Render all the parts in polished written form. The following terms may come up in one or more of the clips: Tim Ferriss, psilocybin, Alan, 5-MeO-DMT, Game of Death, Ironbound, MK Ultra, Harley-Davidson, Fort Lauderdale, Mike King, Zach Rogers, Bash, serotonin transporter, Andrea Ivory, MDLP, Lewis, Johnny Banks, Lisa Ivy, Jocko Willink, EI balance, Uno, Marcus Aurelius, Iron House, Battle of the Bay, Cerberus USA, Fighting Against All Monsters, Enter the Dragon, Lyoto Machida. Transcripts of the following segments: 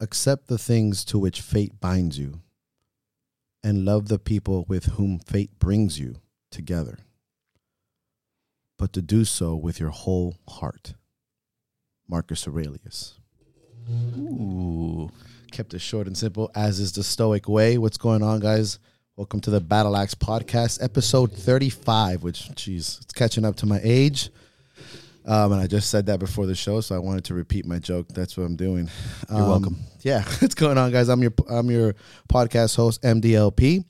Accept the things to which fate binds you, and love the people with whom fate brings you together, but to do so with your whole heart. Marcus Aurelius. Ooh. Kept it short and simple, as is the Stoic way. What's going on, guys? Welcome to the Battle Axe Podcast, episode 35, which, geez, it's catching up to my age. And I just said that before the show, so I wanted to repeat my joke. That's what I'm doing. You're welcome. Yeah, what's going on, guys? I'm your podcast host, MDLP,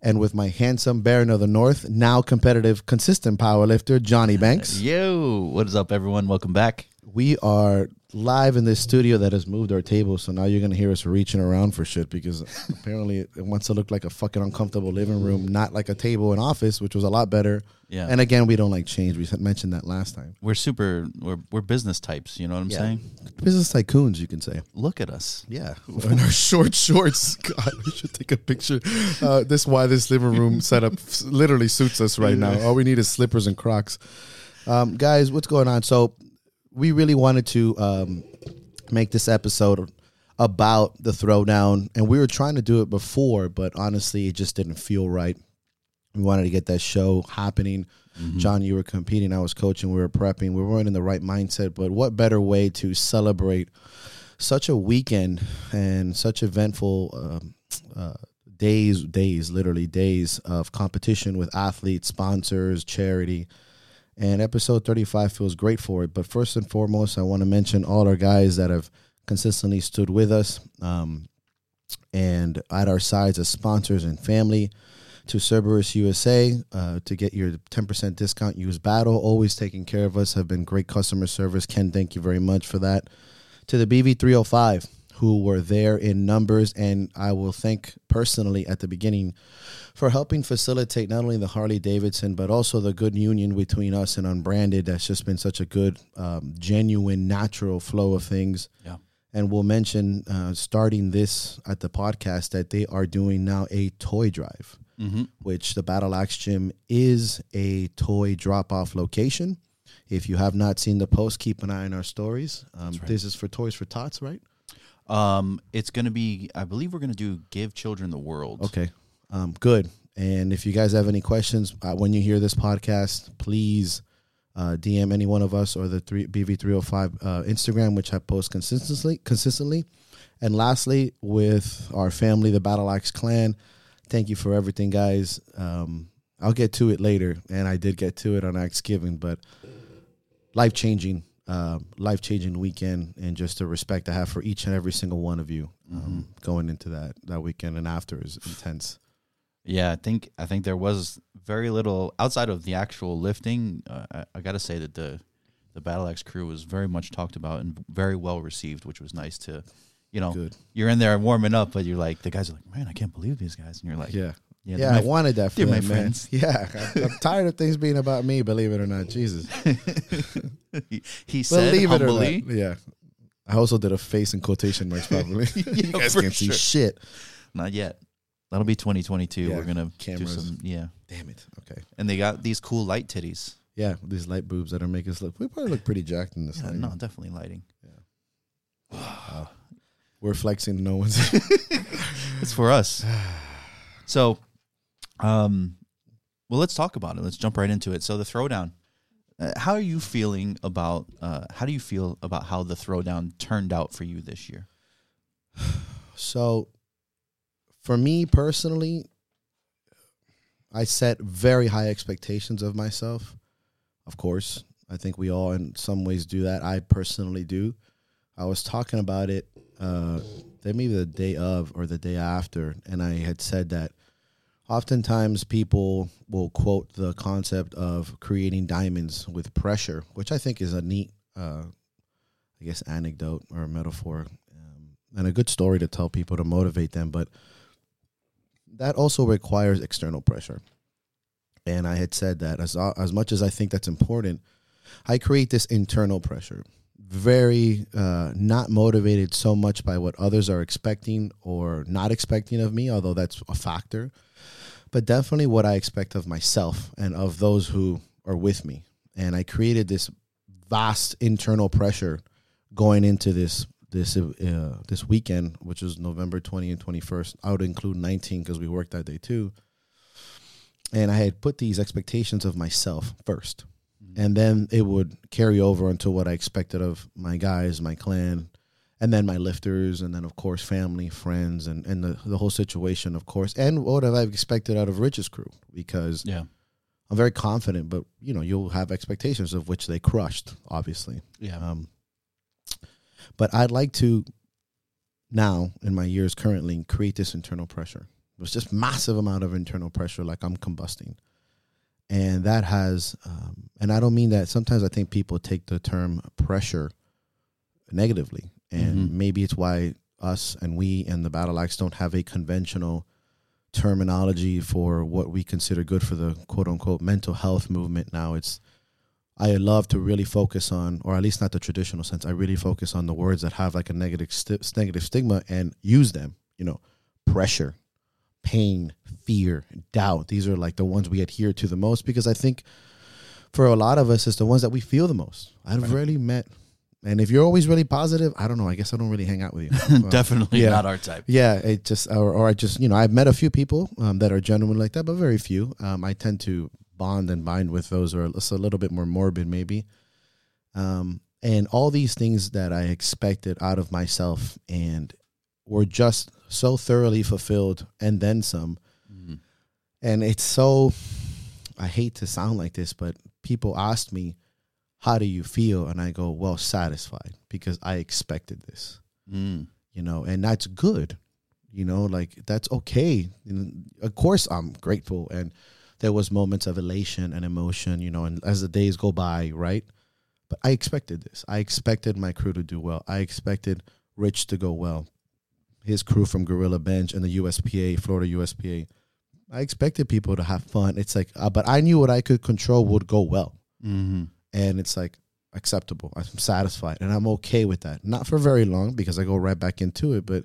and with my handsome Baron of the North, now competitive, consistent powerlifter, Johnny Banks. Yo, what is up, everyone? Welcome back. We are live in this studio that has moved our table, so now you're going to hear us reaching around for shit, because apparently it wants to look like a fucking uncomfortable living room, not like a table in office, which was a lot better. Yeah. And again, we don't like change. We mentioned that last time. We're business types, you know what I'm saying? Business tycoons, you can say. Look at us. Yeah. In our short shorts. God, we should take a picture. This is why this living room setup literally suits us right now. All we need is slippers and Crocs. Guys, what's going on? So we really wanted to make this episode about the throwdown, and we were trying to do it before, but honestly, it just didn't feel right. We wanted to get that show happening. Mm-hmm. John, you were competing. I was coaching. We were prepping. We weren't in the right mindset, but what better way to celebrate such a weekend and such eventful days of competition with athletes, sponsors, charity. And episode 35 feels great for it. But first and foremost, I want to mention all our guys that have consistently stood with us and at our sides as sponsors and family. To Cerberus USA, to get your 10% discount, use Battle. Always taking care of us, have been great customer service. Ken, thank you very much for that. To the BV305, who were there in numbers, and I will thank personally at the beginning for helping facilitate not only the Harley-Davidson, but also the good union between us and Unbranded. That's just been such a good, genuine, natural flow of things. Yeah. And we'll mention, starting this at the podcast, that they are doing now a toy drive, mm-hmm. which the Battle Axe Gym is a toy drop-off location. If you have not seen the post, keep an eye on our stories. Right. This is for Toys for Tots, right? It's going to be, I believe we're going to do Give Children the World. Okay. Good. And if you guys have any questions, when you hear this podcast, please DM any one of us or the BV305 Instagram, which I post consistently. And lastly, with our family, the Battle Axe Clan, thank you for everything, guys. I'll get to it later, and I did get to it on Thanksgiving, but life-changing. Life-changing weekend, and just the respect I have for each and every single one of you going into that weekend and after is intense. Yeah, I think there was very little outside of the actual lifting. I got to say that the Battle Axe crew was very much talked about and very well received, which was nice to, you know, good. You're in there warming up, but you're like, the guys are like, man, I can't believe these guys. And you're like, Yeah, I wanted that for them, my friends. Man. Yeah, I'm tired of things being about me, believe it or not. Jesus. he said humbly. Yeah. I also did a face in quotation marks probably. You guys can't see shit. Not yet. That'll be 2022. Yeah. We're going to cameras. Do some, yeah. Damn it. Okay. And they got these cool light titties. Yeah, these light boobs that are making us look. We probably look pretty jacked in this lighting. No, definitely lighting. Yeah. Wow. We're flexing, no one's. It's for us. So, well, let's talk about it. Let's jump right into it. So the throwdown, how do you feel about how the throwdown turned out for you this year? So for me personally, I set very high expectations of myself. Of course, I think we all in some ways do that. I personally do. I was talking about it, maybe the day of or the day after. And I had said that oftentimes people will quote the concept of creating diamonds with pressure, which I think is a neat, anecdote or a metaphor, and a good story to tell people to motivate them. But that also requires external pressure. And I had said that as much as I think that's important, I create this internal pressure, very not motivated so much by what others are expecting or not expecting of me, although that's a factor. But definitely what I expect of myself and of those who are with me. And I created this vast internal pressure going into this this weekend, which was November 20 and 21st. I would include 19 because we worked that day too. And I had put these expectations of myself first. Mm-hmm. And then it would carry over into what I expected of my guys, my clan, and then my lifters, and then, of course, family, friends, and the whole situation, of course. And what have I expected out of Rich's crew? Because I'm very confident, but, you know, you'll have expectations of which they crushed, obviously. Yeah. But I'd like to now, in my years currently, create this internal pressure. It was just massive amount of internal pressure, like I'm combusting. And that has, and I don't mean that. Sometimes I think people take the term pressure negatively. And maybe it's why us and we and the Battle Axe don't have a conventional terminology for what we consider good for the quote-unquote mental health movement now. It's, I love to really focus on, or at least not the traditional sense, I really focus on the words that have like a negative stigma and use them, you know, pressure, pain, fear, doubt. These are like the ones we adhere to the most because I think for a lot of us, it's the ones that we feel the most. I've rarely met, and if you're always really positive, I don't know, I guess I don't really hang out with you. Definitely not our type. Yeah, it just, or I just, you know, I've met a few people that are genuine like that, but very few. I tend to bond and bind with those who are a little bit more morbid maybe. And all these things that I expected out of myself and were just so thoroughly fulfilled and then some. Mm-hmm. And it's so, I hate to sound like this, but people ask me, how do you feel? And I go, well, satisfied because I expected this, you know, and that's good, you know, like that's okay. And of course I'm grateful. And there was moments of elation and emotion, you know, and as the days go by, right? But I expected this. I expected my crew to do well. I expected Rich to go well. His crew from Guerrilla Bench and the USPA, Florida USPA. I expected people to have fun. It's like, but I knew what I could control would go well. Mm-hmm. And it's like acceptable. I'm satisfied and I'm okay with that. Not for very long because I go right back into it, but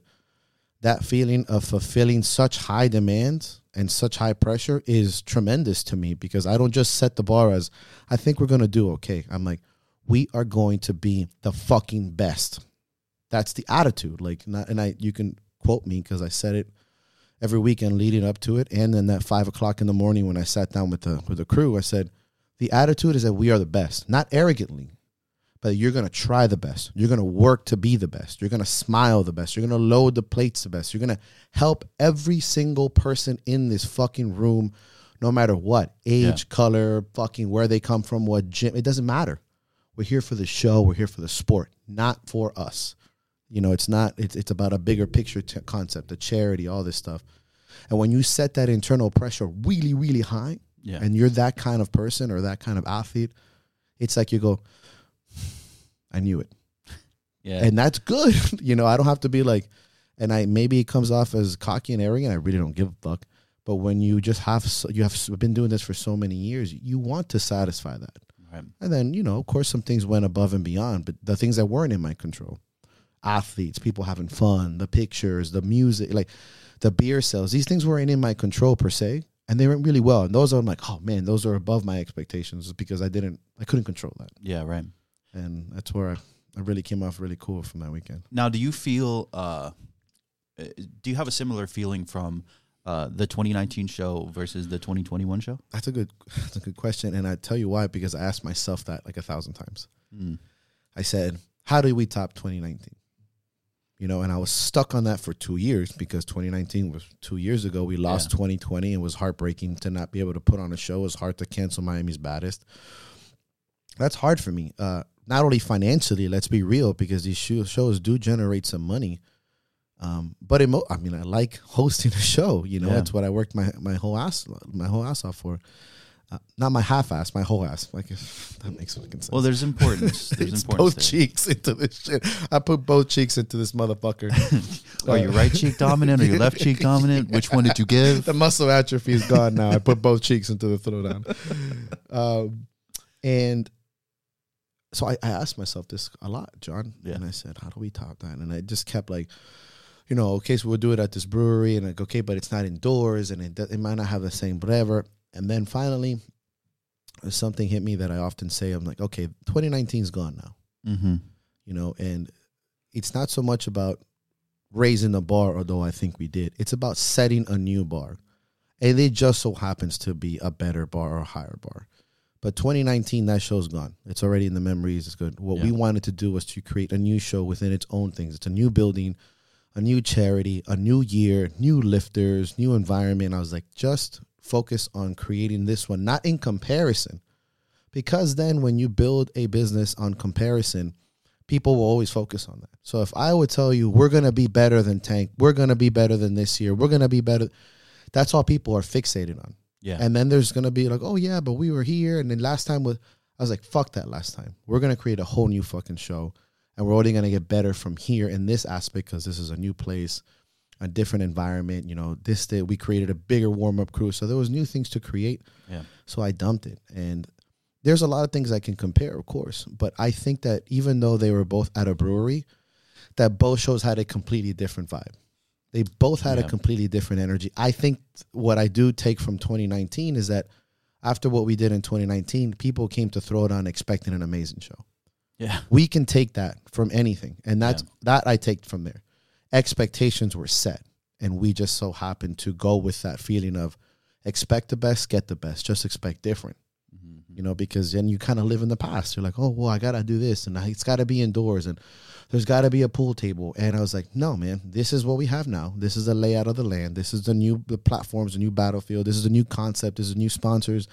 that feeling of fulfilling such high demands and such high pressure is tremendous to me because I don't just set the bar as I think we're going to do okay. I'm like, we are going to be the fucking best. That's the attitude. Like, not, and you can quote me because I said it every weekend leading up to it. And then that 5 o'clock in the morning when I sat down with the crew, I said, the attitude is that we are the best, not arrogantly, but you're going to try the best. You're going to work to be the best. You're going to smile the best. You're going to load the plates the best. You're going to help every single person in this fucking room, no matter what, age, color, fucking where they come from, what gym. It doesn't matter. We're here for the show. We're here for the sport, not for us. You know, it's not, it's about a bigger picture concept, the charity, all this stuff. And when you set that internal pressure really, really high and you're that kind of person or that kind of athlete, it's like you go, I knew it. Yeah. And that's good. You know, I don't have to be like, and I, maybe it comes off as cocky and arrogant. I really don't give a fuck. But when you just have, you have been doing this for so many years, you want to satisfy that. Right. And then, you know, of course, some things went above and beyond, but the things that weren't in my control, athletes, people having fun, the pictures, the music, like the beer sales, these things weren't in my control per se. And they went really well. And those are, I'm like, oh man, those are above my expectations because I couldn't control that. Yeah. Right. And that's where I really came off really cool from that weekend. Now, do you feel, do you have a similar feeling from the 2019 show versus the 2021 show? That's a good question. And I tell you why, because I asked myself that like 1,000 times. I said, how do we top 2019? You know, and I was stuck on that for 2 years because 2019 was 2 years ago. We lost 2020 and it was heartbreaking to not be able to put on a show. It was hard to cancel Miami's Baddest. That's hard for me. Not only financially, let's be real, because these shows do generate some money. But I mean, I like hosting a show. You know, that's what I worked my whole ass off for. Not my half ass, my whole ass. Like if that makes fucking sense. Well, there's importance. There's importance. Both cheeks into this shit. I put both cheeks into this motherfucker. Are you right cheek dominant? Are you left cheek dominant? Which one did you give? The muscle atrophy is gone now. I put both cheeks into the throwdown. And so I asked myself this a lot, John, and I said, how do we top that? And I just kept like, you know, okay, so we'll do it at this brewery, and like, okay, but it's not indoors, and it might not have the same whatever. And then finally, something hit me that I often say, I'm like, okay, 2019 is gone now, you know, and it's not so much about raising a bar, although I think we did. It's about setting a new bar. And it just so happens to be a better bar or a higher bar. But 2019, that show's gone. It's already in the memories. It's good. What we wanted to do was to create a new show within its own things. It's a new building, a new charity, a new year, new lifters, new environment. I was like, just focus on creating this one, not in comparison. Because then when you build a business on comparison, people will always focus on that. So if I would tell you, we're going to be better than Tank, we're going to be better than this year, we're going to be better, that's all people are fixated on. Yeah. And then there's going to be like, oh, yeah, but we were here. And then last time, I was like, fuck that last time. We're going to create a whole new fucking show. And we're only going to get better from here in this aspect because this is a new place, a different environment. You know, this day we created a bigger warm-up crew. So there was new things to create. Yeah. So I dumped it. And there's a lot of things I can compare, of course. But I think that even though they were both at a brewery, that both shows had a completely different vibe. They both had a completely different energy. I think what I do take from 2019 is that after what we did in 2019, people came to throw it on expecting an amazing show. Yeah. We can take that from anything. And that I take from there. Expectations were set. And we just so happened to go with that feeling of expect the best, get the best, just expect different. You know, because then you kind of live in the past. You're like, oh, well, I got to do this. And it's got to be indoors. And there's got to be a pool table. And I was like, no, man, this is what we have now. This is the layout of the land. This is the platforms, the new battlefield. This is the new concept. This is the new sponsors.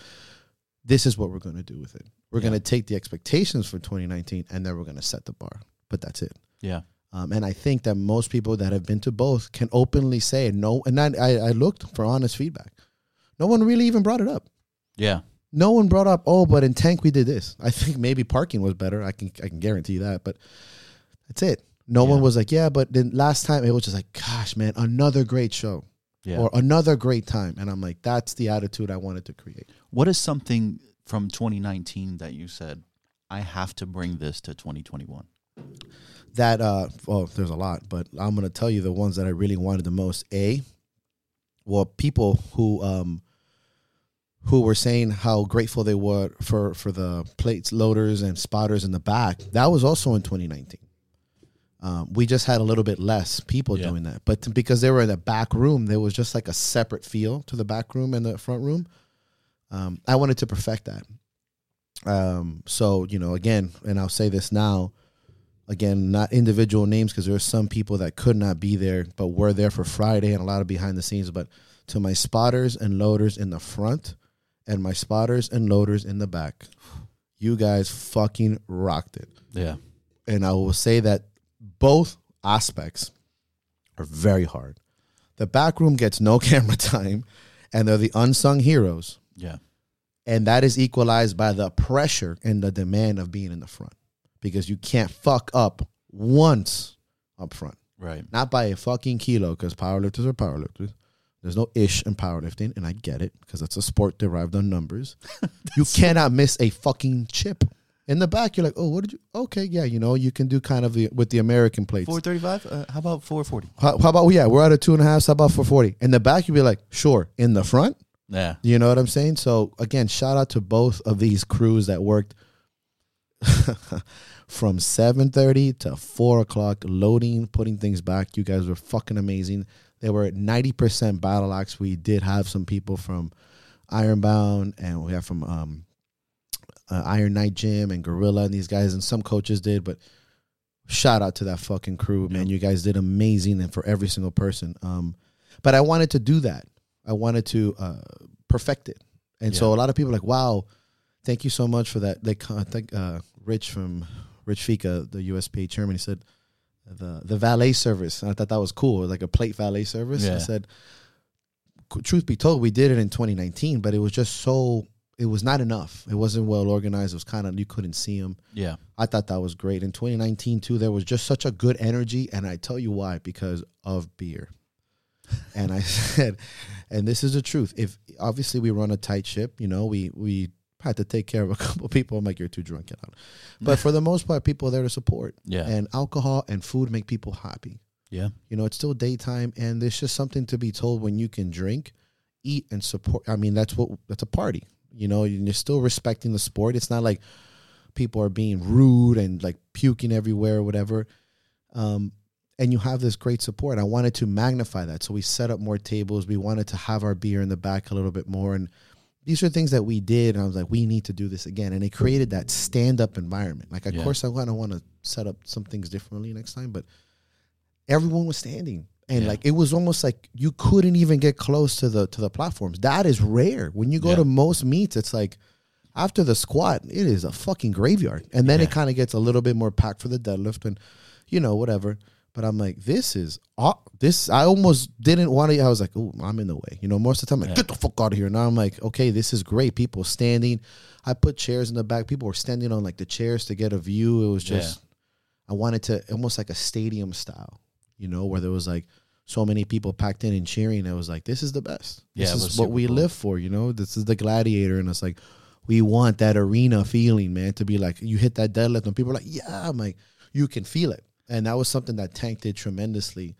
This is what we're going to do with it. We're going to take the expectations for 2019, and then we're going to set the bar. But that's it. Yeah. And I think that most people that have been to both can openly say no. And I looked for honest feedback. No one really even brought it up. Yeah. No one brought up, oh, but in Tank we did this. I think maybe parking was better. I can guarantee that, but that's it. No one was like, yeah, but then last time it was just like, gosh, man, another great show or another great time. And I'm like, that's the attitude I wanted to create. What is something from 2019 that you said, I have to bring this to 2021? That, there's a lot, but I'm going to tell you the ones that I really wanted the most. People who were saying how grateful they were for the plates, loaders, and spotters in the back. That was also in 2019. We just had a little bit less people doing that. But because they were in the back room, there was just like a separate feel to the back room and the front room. I wanted to perfect that. So, you know, again, and I'll say this now, again, not individual names because there were some people that could not be there but were there for Friday and a lot of behind the scenes. But to my spotters and loaders in the front, and my spotters and loaders in the back, you guys fucking rocked it. Yeah. And I will say that both aspects are very hard. The back room gets no camera time, and they're the unsung heroes. Yeah. And that is equalized by the pressure and the demand of being in the front, because you can't fuck up once up front. Right. Not by a fucking kilo, because powerlifters are powerlifters. There's no ish in powerlifting, and I get it, because that's a sport derived on numbers. You cannot miss a fucking chip. In the back, you're like, oh, what did you? Okay, yeah, you know, you can do kind of with the American plates. 435? How about 440? How about, we're out of 2.5, how about 440? In the back, you'd be like, sure. In the front? Yeah. You know what I'm saying? So, again, shout out to both of these crews that worked from 7:30 to 4 o'clock, loading, putting things back. You guys were fucking amazing. They were at 90% Battle Axe. We did have some people from Ironbound, and we have from Iron Night Gym and Guerrilla and these guys, and some coaches did. But shout out to that fucking crew, man. You guys did amazing, and for every single person. But I wanted to do that. I wanted to perfect it. And so a lot of people are like, wow, thank you so much for that. I think Rich Fica, the USPA chairman, he said, the valet service. And I thought that was cool, like a plate valet service. Yeah. I said, truth be told, we did it in 2019, but it was just it was not enough. It wasn't well organized. It was kind of, you couldn't see them. Yeah. I thought that was great. In 2019 too, there was just such a good energy. And I tell you why, because of beer. And I said, and this is the truth. If obviously we run a tight ship, you know, we had to take care of a couple of people. I'm like, you're too drunk, get out. But for the most part, people are there to support. Yeah. And alcohol and food make people happy. Yeah. You know, it's still daytime, and there's just something to be told when you can drink, eat, and support. I mean, that's a party. You know, you're still respecting the sport. It's not like people are being rude and like puking everywhere or whatever. And you have this great support. I wanted to magnify that. So we set up more tables. We wanted to have our beer in the back a little bit more. And these are things that we did. And I was like, we need to do this again. And it created that stand-up environment. Like, of course, I kind of want to set up some things differently next time. But everyone was standing. And like, it was almost like you couldn't even get close to the platforms. That is rare. When you go to most meets, it's like, after the squat, it is a fucking graveyard. And then it kind of gets a little bit more packed for the deadlift and, you know, whatever. But I'm like, this is, I almost didn't want to, I was like, oh, I'm in the way. You know, most of the time, like, get the fuck out of here. Now I'm like, okay, this is great. People standing. I put chairs in the back. People were standing on, like, the chairs to get a view. It was just, I wanted to, almost like a stadium style, you know, where there was, like, so many people packed in and cheering. It was like, this is the best. This is what we live for, you know. This is the gladiator. And it's like, we want that arena feeling, man, to be like, you hit that deadlift and people are like, yeah, I'm like, you can feel it. And that was something that Tank did tremendously,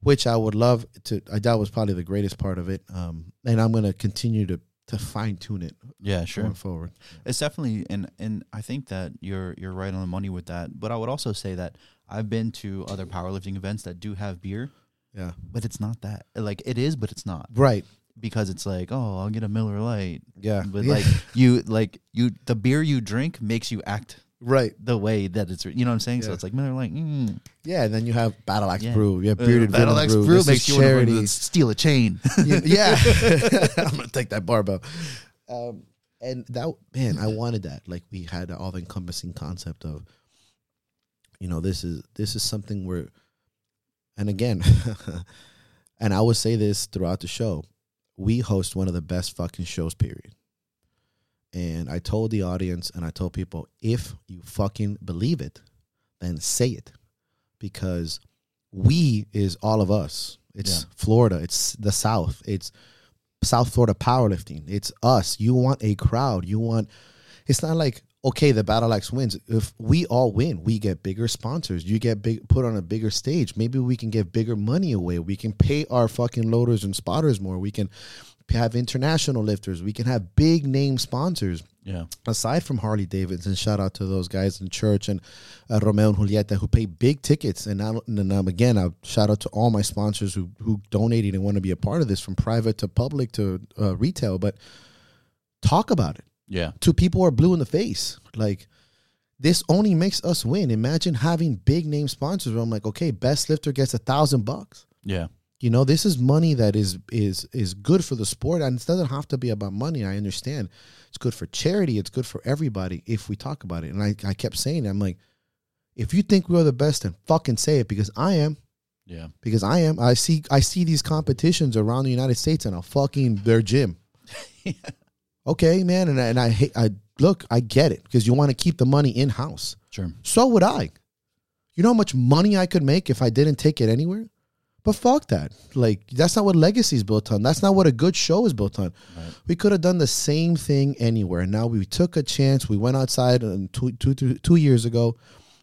which I would love to. That was probably the greatest part of it. And I'm going to continue to fine tune it. Yeah, sure. Going forward. It's definitely, and I think that you're right on the money with that. But I would also say that I've been to other powerlifting events that do have beer. Yeah. But it's not that. Like, it is, but it's not. Right. Because it's like, oh, I'll get a Miller Lite. Yeah. But like you, the beer you drink makes you act right the way that it's, you know what I'm saying? Yeah. So it's like Miller Lite. Mm. Yeah. And then you have Battle Axe Brew. You have Bearded Battle Axe Brew. This makes you want to steal a chain. Yeah. I'm going to take that barbell. And that, man, I wanted that. Like, we had an all encompassing concept of, you know, this is something where, and again, and I would say this throughout the show, we host one of the best fucking shows, period. And I told the audience and I told people, if you fucking believe it, then say it. Because we is all of us. It's Florida. It's the South. It's South Florida powerlifting. It's us. You want a crowd. You want... It's not like, okay, the Battle Axe wins. If we all win, we get bigger sponsors. You get put on a bigger stage. Maybe we can give bigger money away. We can pay our fucking loaders and spotters more. We can have international lifters. We can have big name sponsors. Yeah. Aside from Harley-Davidson, shout out to those guys in church and Romeo and Julieta who pay big tickets. And again, I shout out to all my sponsors who donated and want to be a part of this, from private to public to retail. But talk about it. Yeah. To people who are blue in the face. Like, this only makes us win. Imagine having big name sponsors where I'm like, okay, best lifter gets $1,000. Yeah. You know, this is money that is good for the sport. And it doesn't have to be about money. I understand. It's good for charity. It's good for everybody if we talk about it. And I kept saying it. I'm like, if you think we're the best, then fucking say it, because I am. Yeah. Because I am. I see these competitions around the United States and I'll fucking their gym. Yeah. Okay, man, I get it, because you want to keep the money in house. Sure. So would I. You know how much money I could make if I didn't take it anywhere? But fuck that. Like, that's not what legacy is built on. That's not what a good show is built on. Right. We could have done the same thing anywhere. Now we took a chance. We went outside 2 years ago.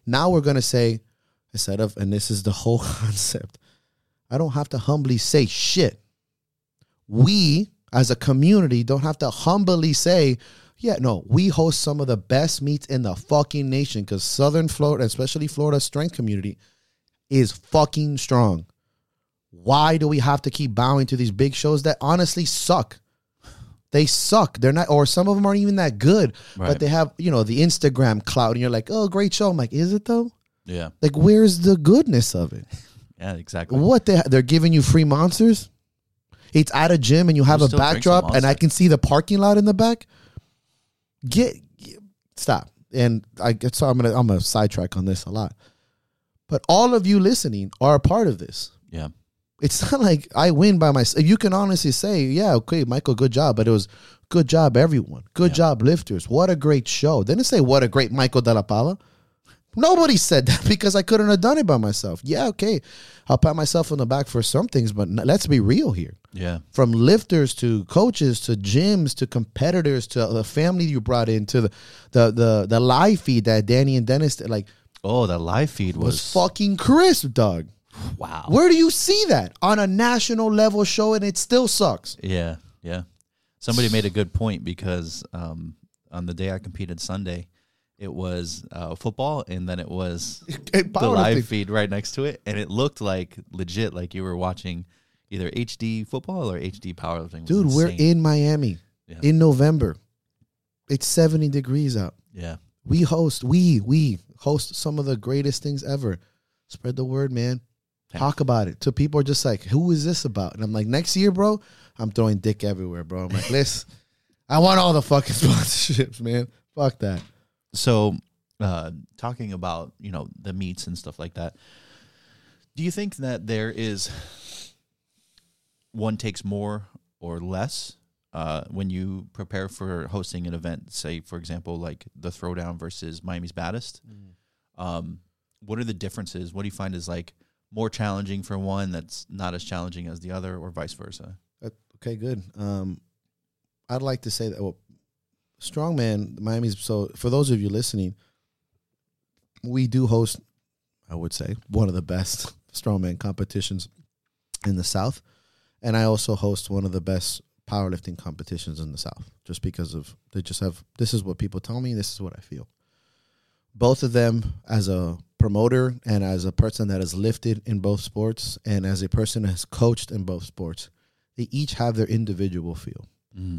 Now we're gonna say, instead of, and this is the whole concept, I don't have to humbly say shit. We, as a community, don't have to humbly say, yeah, no, we host some of the best meets in the fucking nation, because Southern Florida, especially Florida strength community, is fucking strong. Why do we have to keep bowing to these big shows that honestly suck? They suck. They're not, or some of them aren't even that good, right. But they have, you know, the Instagram clout, and you're like, oh, great show. I'm like, is it though? Yeah. Like, where's the goodness of it? Yeah, exactly. What they're giving you free monsters? It's at a gym and you have a backdrop and I can see the parking lot in the back. Stop. And I get, so I'm gonna sidetrack on this a lot. But all of you listening are a part of this. Yeah. It's not like I win by myself. You can honestly say, yeah, okay, Michael, good job. But it was good job, everyone. Good job, lifters. What a great show. They didn't say what a great Michael Della Pala. Nobody said that, because I couldn't have done it by myself. Yeah, okay, I'll pat myself on the back for some things, but let's be real here. Yeah. From lifters to coaches to gyms to competitors to the family you brought in to the live feed that Danny and Dennis did, like, oh, the live feed was fucking crisp, dog. Wow. Where do you see that on a national level show and it still sucks? Yeah, yeah. Somebody made a good point, because on the day I competed Sunday, It was football, and then it was the live feed right next to it, and it looked like legit, like you were watching either HD football or HD powerlifting. Dude, we're in Miami in November. It's 70 degrees out. Yeah, we host some of the greatest things ever. Spread the word, man. Talk about it. So people are just like, who is this about? And I'm like, next year, bro, I'm throwing dick everywhere, bro. I'm like, listen, I want all the fucking sponsorships, man. Fuck that. So talking about, you know, the meets and stuff like that, do you think that there is one takes more or less when you prepare for hosting an event, say, for example, like the Throwdown versus Miami's Baddest? Mm. What are the differences? What do you find is like more challenging for one that's not as challenging as the other, or vice versa? Okay, good. I'd like to say that, well, Strongman, Miami's, so for those of you listening, we do host, I would say, one of the best strongman competitions in the South. And I also host one of the best powerlifting competitions in the South, just because of, they just have, this is what people tell me, this is what I feel. Both of them, as a promoter and as a person that has lifted in both sports and as a person that has coached in both sports, they each have their individual feel. Mm-hmm.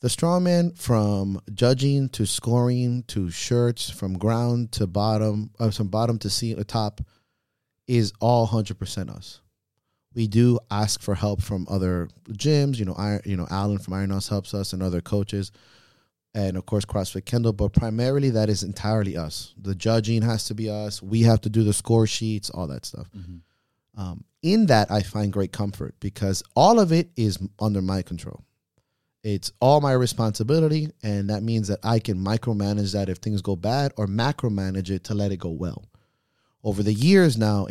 The strongman, from judging to scoring to shirts, from ground to bottom, from bottom to ceiling, top, is all 100% us. We do ask for help from other gyms. Alan from Iron House helps us, and other coaches, and of course CrossFit Kendall. But primarily, that is entirely us. The judging has to be us. We have to do the score sheets, all that stuff. Mm-hmm. In that, I find great comfort because all of it is under my control. It's all my responsibility, and that means that I can micromanage that if things go bad, or macromanage it to let it go well. Over the years now,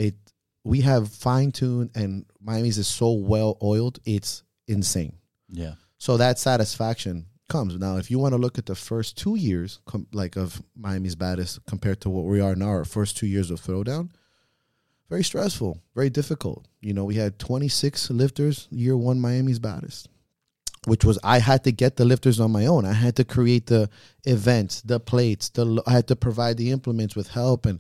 we have fine-tuned, and Miami's is so well-oiled, it's insane. Yeah. So that satisfaction comes. Now, if you want to look at the first 2 years of Miami's Baddest compared to what we are now, our first 2 years of Throwdown, very stressful, very difficult. You know, we had 26 lifters, year one Miami's Baddest. Which was, I had to get the lifters on my own. I had to create the events, the plates. I had to provide the implements with help, and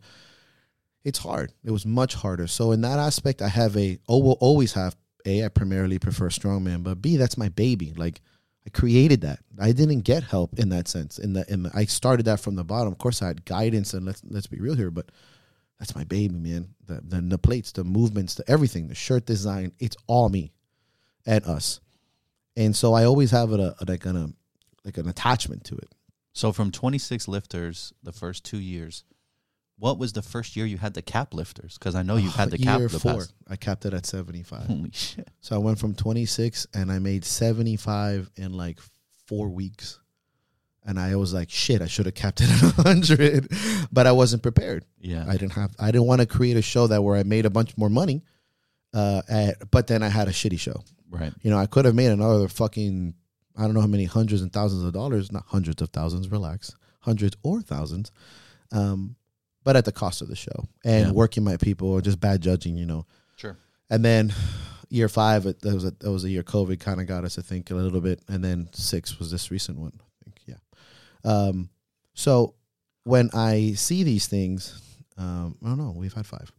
it's hard. It was much harder. So in that aspect, I primarily prefer strongman, but B, that's my baby. Like, I created that. I didn't get help in that sense. I started that from the bottom. Of course, I had guidance, and let's be real here, but that's my baby, man. The plates, the movements, the everything, the shirt design. It's all me, and us. And so I always have an attachment to it. So from 26 lifters the first 2 years, what was the first year you had the cap lifters? Because I know you've had the cap lifters. Year 4, I capped it at 75. Holy shit. So I went from 26, and I made 75 in like 4 weeks. And I was like, shit, I should have capped it at 100. But I wasn't prepared. Yeah, I didn't want to create a show where I made a bunch more money, but then I had a shitty show. Right. You know, I could have made another fucking, I don't know how many hundreds and thousands of dollars, not hundreds of thousands, relax, hundreds or thousands, but at the cost of the show and working my people or just bad judging, you know. Sure. And then year 5, that was a year COVID kind of got us, I think, a little bit. And then 6 was this recent one, I think, yeah. So when I see these things, I don't know, we've had 5.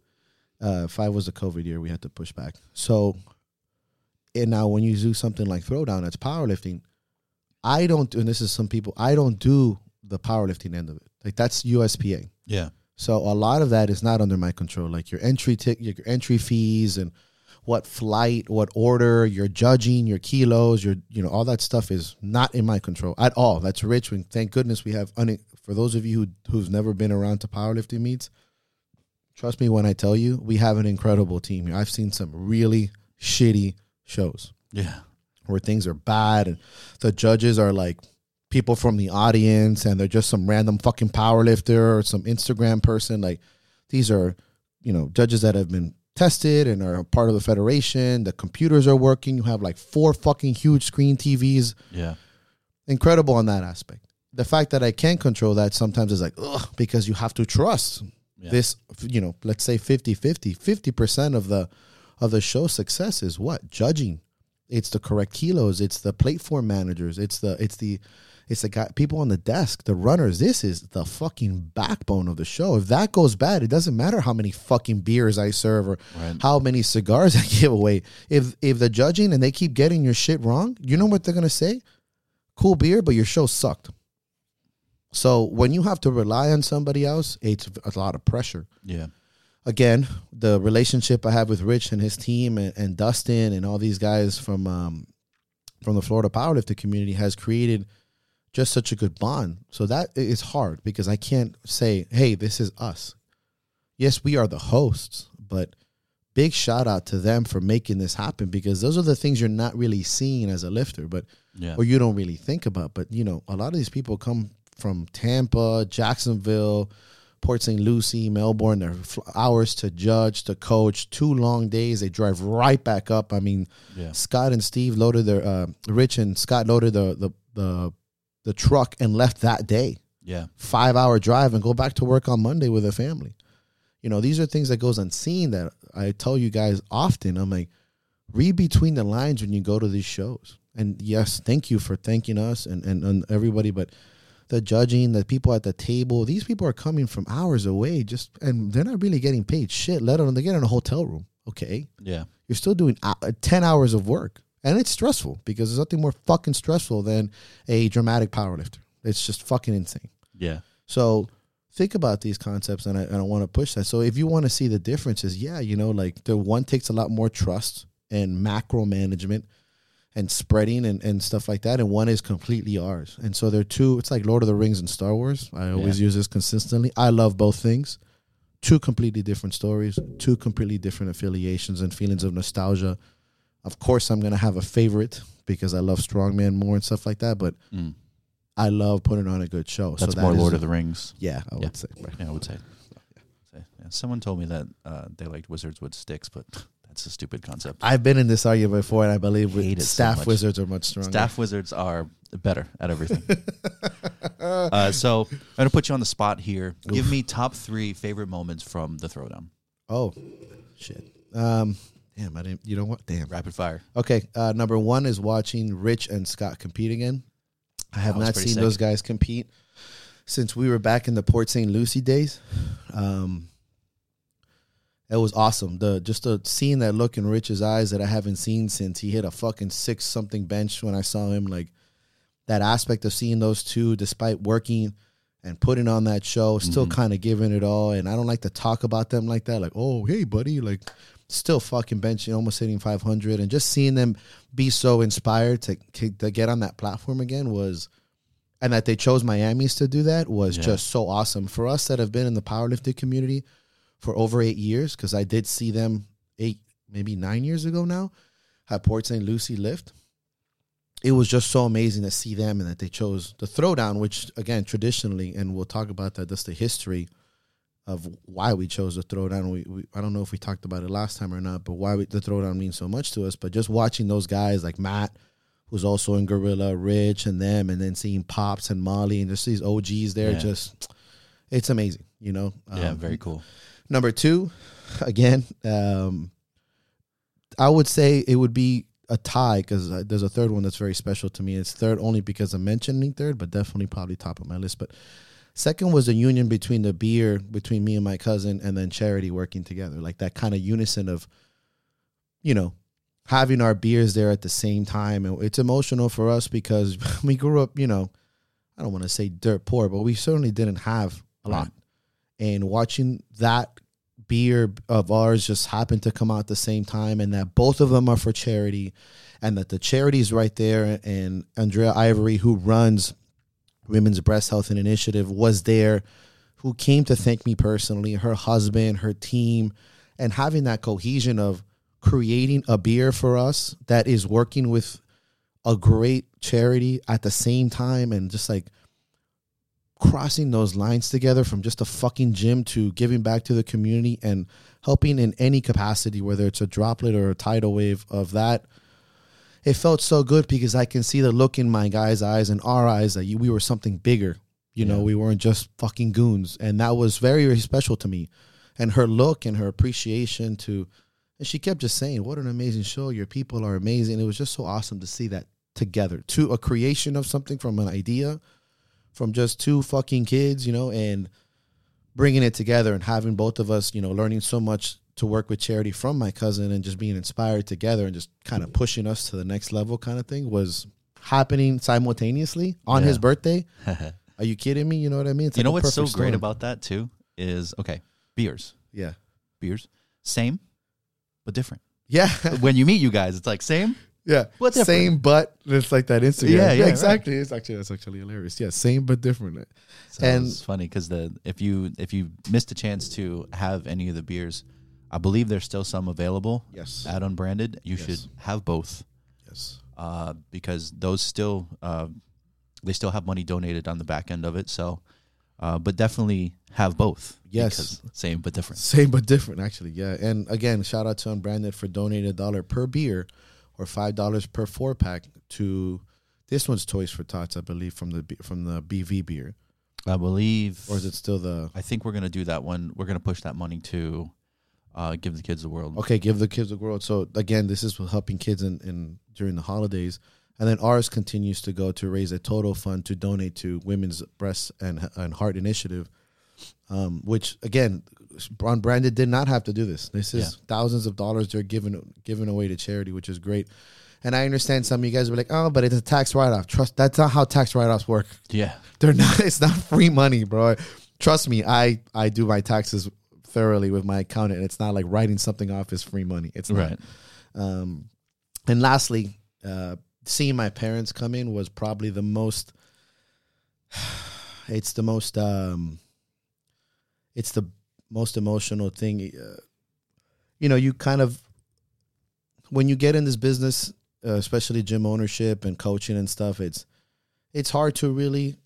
5 was the COVID year. We had to push back. So... And now when you do something like Throwdown, that's powerlifting, I don't do the powerlifting end of it. Like, that's USPA. Yeah. So a lot of that is not under my control. Like your entry fees and what flight, what order, your judging, your kilos, all that stuff is not in my control at all. That's Rich. And thank goodness we have, for those of you who've never been around to powerlifting meets, trust me when I tell you, we have an incredible team here. I've seen some really shitty shows where things are bad and the judges are like people from the audience, and they're just some random fucking power lifter or some Instagram person. Like, these are, you know, judges that have been tested and are a part of the federation. The computers are working. You have like 4 fucking huge screen TVs. Yeah, incredible on that aspect. The fact that I can't control that sometimes is like, ugh, because you have to trust this, you know, let's say 50% of the show's success is what? Judging. It's the correct kilos. It's the platform managers. It's the It's the guy, people on the desk, the runners. This is the fucking backbone of the show. If that goes bad, it doesn't matter how many fucking beers I serve or how many cigars I give away. If they're judging and they keep getting your shit wrong, you know what they're going to say? Cool beer, but your show sucked. So when you have to rely on somebody else, it's a lot of pressure. Yeah. Again, the relationship I have with Rich and his team and Dustin and all these guys from the Florida powerlifting community has created just such a good bond. So that is hard because I can't say, hey, this is us. Yes, we are the hosts, but big shout out to them for making this happen because those are the things you're not really seeing as a lifter, but or you don't really think about. But, you know, a lot of these people come from Tampa, Jacksonville, Port St. Lucie, Melbourne. They're hours to judge, to coach, 2 long days. They drive right back up. I mean, Scott and Steve loaded their Rich and Scott loaded the truck and left that day. Yeah, 5-hour drive and go back to work on Monday with their family. You know, these are things that goes unseen that I tell you guys often. I'm like, read between the lines when you go to these shows. And yes, thank you for thanking us and everybody, but the judging, the people at the table, these people are coming from hours away just, and they're not really getting paid shit, let alone they get in a hotel room. Okay. Yeah. You're still doing 10 hours of work. And it's stressful because there's nothing more fucking stressful than a dramatic powerlifter. It's just fucking insane. Yeah. So think about these concepts, and I want to push that. So if you want to see the differences, yeah, you know, like the one takes a lot more trust and macro management and spreading and stuff like that. And one is completely ours. And so they're two, it's like Lord of the Rings and Star Wars. I always use this consistently. I love both things. 2 completely different stories, 2 completely different affiliations and feelings of nostalgia. Of course, I'm going to have a favorite because I love strongman more and stuff like that. But I love putting on a good show. That's so more Lord of the Rings. Yeah, I would say. Right. Yeah, I would say. Yeah. Someone told me that they liked wizards with sticks, but... It's a stupid concept. I've been in this argument before, and I believe staff wizards are much stronger. Staff wizards are better at everything. So I'm going to put you on the spot here. Oof. Give me top 3 favorite moments from the throwdown. Oh, shit. Damn, I didn't. You know what? Damn. Rapid fire. Okay. Number 1 is watching Rich and Scott compete again. I have not seen those guys compete since we were back in the Port St. Lucie days. It was awesome. Seeing that look in Rich's eyes that I haven't seen since he hit a fucking 6-something bench when I saw him. Like, that aspect of seeing those two, despite working and putting on that show, still kind of giving it all. And I don't like to talk about them like that. Like, oh, hey, buddy. Like, still fucking benching, almost hitting 500. And just seeing them be so inspired to get on that platform again was... And that they chose Miami's to do that was just so awesome. For us that have been in the powerlifting community... for over 8 years, because I did see them 8, maybe 9 years ago now at Port St. Lucie Lift. It was just so amazing to see them and that they chose the throwdown, which, again, traditionally, and we'll talk about that, that's the history of why we chose the throwdown. I don't know if we talked about it last time or not, but why the throwdown means so much to us. But just watching those guys like Matt, who's also in Guerrilla, Rich and them, and then seeing Pops and Molly and just these OGs there, just it's amazing, you know? Yeah, very cool. Number 2, again, I would say it would be a tie because there's a third one that's very special to me. It's third only because I'm mentioning third, but definitely probably top of my list. But second was the union between the beer, between me and my cousin, and then Charity working together. Like that kind of unison of, you know, having our beers there at the same time. And it's emotional for us because we grew up, you know, I don't want to say dirt poor, but we certainly didn't have a lot. And watching that beer of ours just happen to come out at the same time, and that both of them are for charity, and that the charity's right there. And Andrea Ivory, who runs Women's Breast Health and Initiative, was there, who came to thank me personally, her husband, her team, and having that cohesion of creating a beer for us that is working with a great charity at the same time, and just like crossing those lines together from just a fucking gym to giving back to the community and helping in any capacity, whether it's a droplet or a tidal wave of that. It felt so good because I can see the look in my guy's eyes and our eyes that we were something bigger. You know, we weren't just fucking goons. And that was very, very special to me. And her look and her appreciation and she kept just saying, what an amazing show. Your people are amazing. It was just so awesome to see that together to a creation of something from an idea from just two fucking kids, you know, and bringing it together and having both of us, you know, learning so much to work with charity from my cousin and just being inspired together and just kind of pushing us to the next level kind of thing was happening simultaneously on his birthday. Are you kidding me? You know what I mean? It's you like know what's so story. Great about that too is, okay, beers. Yeah. Beers. Same, but different. Yeah. When you meet you guys, it's like same. Yeah. But different. Same, but it's like that Instagram. Yeah, exactly. Right. That's actually hilarious. Yeah. Same, but different. So and it's funny because if you missed a chance to have any of the beers, I believe there's still some available. Yes. At Unbranded, you should have both. Yes. Because those still, they still have money donated on the back end of it. So, but definitely have both. Yes. Same, but different. Same, but different, actually. Yeah. And again, shout out to Unbranded for donating $1 per beer or $5 per 4-pack to this one's Toys for Tots, I believe, from the BV beer. I believe. Or is it still the. I think we're going to do that one. We're going to push that money to. Give the kids the world. Okay, give the kids the world. So, again, this is helping kids in during the holidays. And then ours continues to go to raise a total fund to donate to Women's Breast and Heart Initiative, which, again, Unbranded did not have to do this. This is thousands of dollars they're giving away to charity, which is great. And I understand some of you guys were like, oh, but it's a tax write-off. Trust, that's not how tax write-offs work. Yeah. They're not. It's not free money, bro. Trust me, I do my taxes thoroughly with my accountant. It's not like writing something off is free money. It's not. Right. And lastly, seeing my parents come in was probably the most. It's the most. It's the most emotional thing. You know, you kind of when you get in this business, especially gym ownership and coaching and stuff. It's hard to really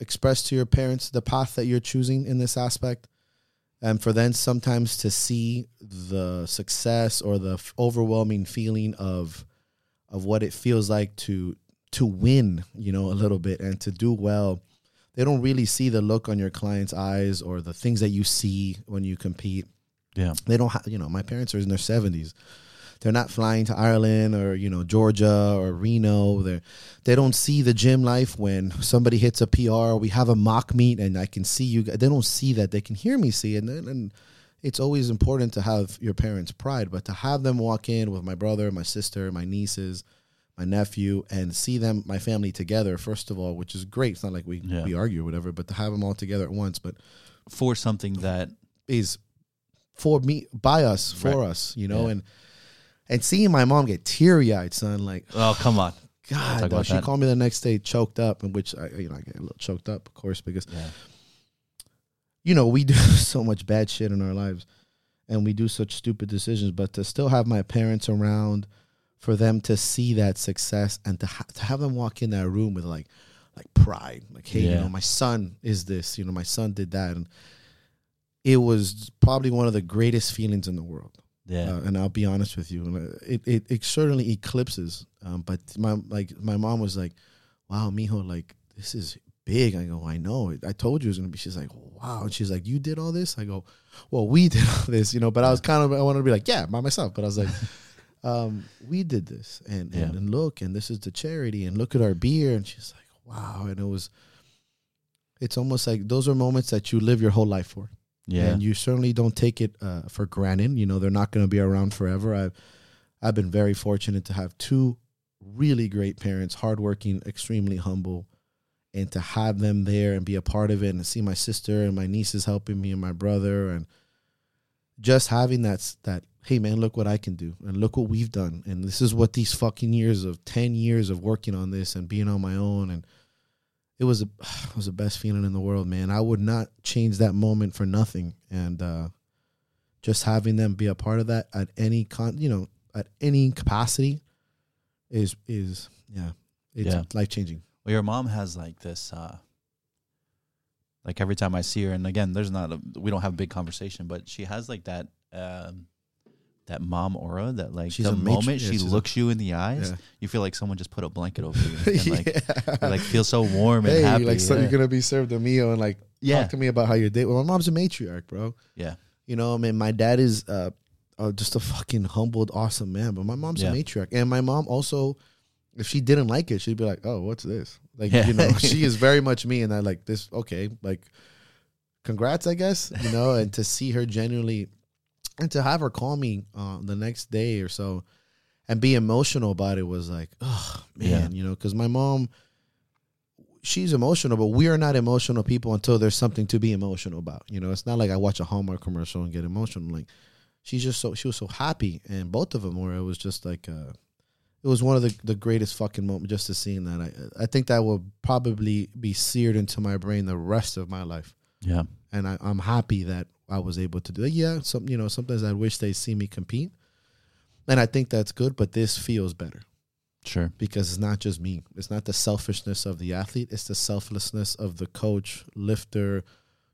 express to your parents the path that you're choosing in this aspect. And for them sometimes to see the success or the overwhelming feeling of what it feels like to win, you know, a little bit and to do well, they don't really see the look on your clients' eyes or the things that you see when you compete. Yeah, they don't. You know, my parents are in their 70s. They're not flying to Ireland or, you know, Georgia or Reno. They don't see the gym life when somebody hits a PR. We have a mock meet and I can see you. They don't see that. They can hear me see it. And it's always important to have your parents' pride. But to have them walk in with my brother, my sister, my nieces, my nephew, and see them, my family together, first of all, which is great. It's not like we argue or whatever, but to have them all together at once. But for something that is for me, by us, for us, you know, And seeing my mom get teary-eyed, son, like, oh, come on. God, though, she called me the next day choked up, in which I get a little choked up, of course, because, you know, we do so much bad shit in our lives, and we do such stupid decisions, but to still have my parents around, for them to see that success, and to have them walk in that room with, like pride, like, hey, you know, my son is this, you know, my son did that, and it was probably one of the greatest feelings in the world. Yeah, and I'll be honest with you, it certainly eclipses. But my mom was like, "Wow, mijo, like this is big." I go, "I know. I told you it was gonna be." She's like, "Wow," and she's like, "You did all this?" I go, "Well, we did all this, you know." But I was kind of I wanted to be like, "Yeah, by myself," but I was like, "We did this, and look, and this is the charity, and look at our beer." And she's like, "Wow," and it's almost like those are moments that you live your whole life for. Yeah, and you certainly don't take it for granted. You know, they're not going to be around forever. I've been very fortunate to have two really great parents, hardworking, extremely humble, and to have them there and be a part of it and to see my sister and my nieces helping me and my brother and just having that, hey, man, look what I can do and look what we've done. And this is what these fucking 10 years of working on this and being on my own and It was the best feeling in the world, man. I would not change that moment for nothing, and just having them be a part of that at any at any capacity is life changing. Well, your mom has like this, like every time I see her, and again, we don't have a big conversation, but she has like that that mom aura that like she's the moment she looks you in the eyes, you feel like someone just put a blanket over you and like, you like feel so warm and happy. Like, so you're going to be served a meal and like talk to me about how your day. Well, my mom's a matriarch, bro. Yeah. You know, I mean, my dad is just a fucking humbled, awesome man, but my mom's a matriarch. And my mom also if she didn't like it, she'd be like, oh, what's this? Like, yeah. You know, she is very much me. And I like this. Okay. Like, congrats, I guess, you know, and to see her genuinely and to have her call me the next day or so and be emotional about it was like, oh, man, yeah. You know, because my mom, she's emotional, but we are not emotional people until there's something to be emotional about. You know, it's not like I watch a Hallmark commercial and get emotional. Like, she's just so, she was so happy. And both of them were, it was just like, it was one of the greatest fucking moments just to seeing that. I think that will probably be seared into my brain the rest of my life. Yeah. And I'm happy that I was able to do it. Yeah, some, you know, sometimes I wish they see me compete. And I think that's good, but this feels better. Sure. Because it's not just me. It's not the selfishness of the athlete. It's the selflessness of the coach, lifter,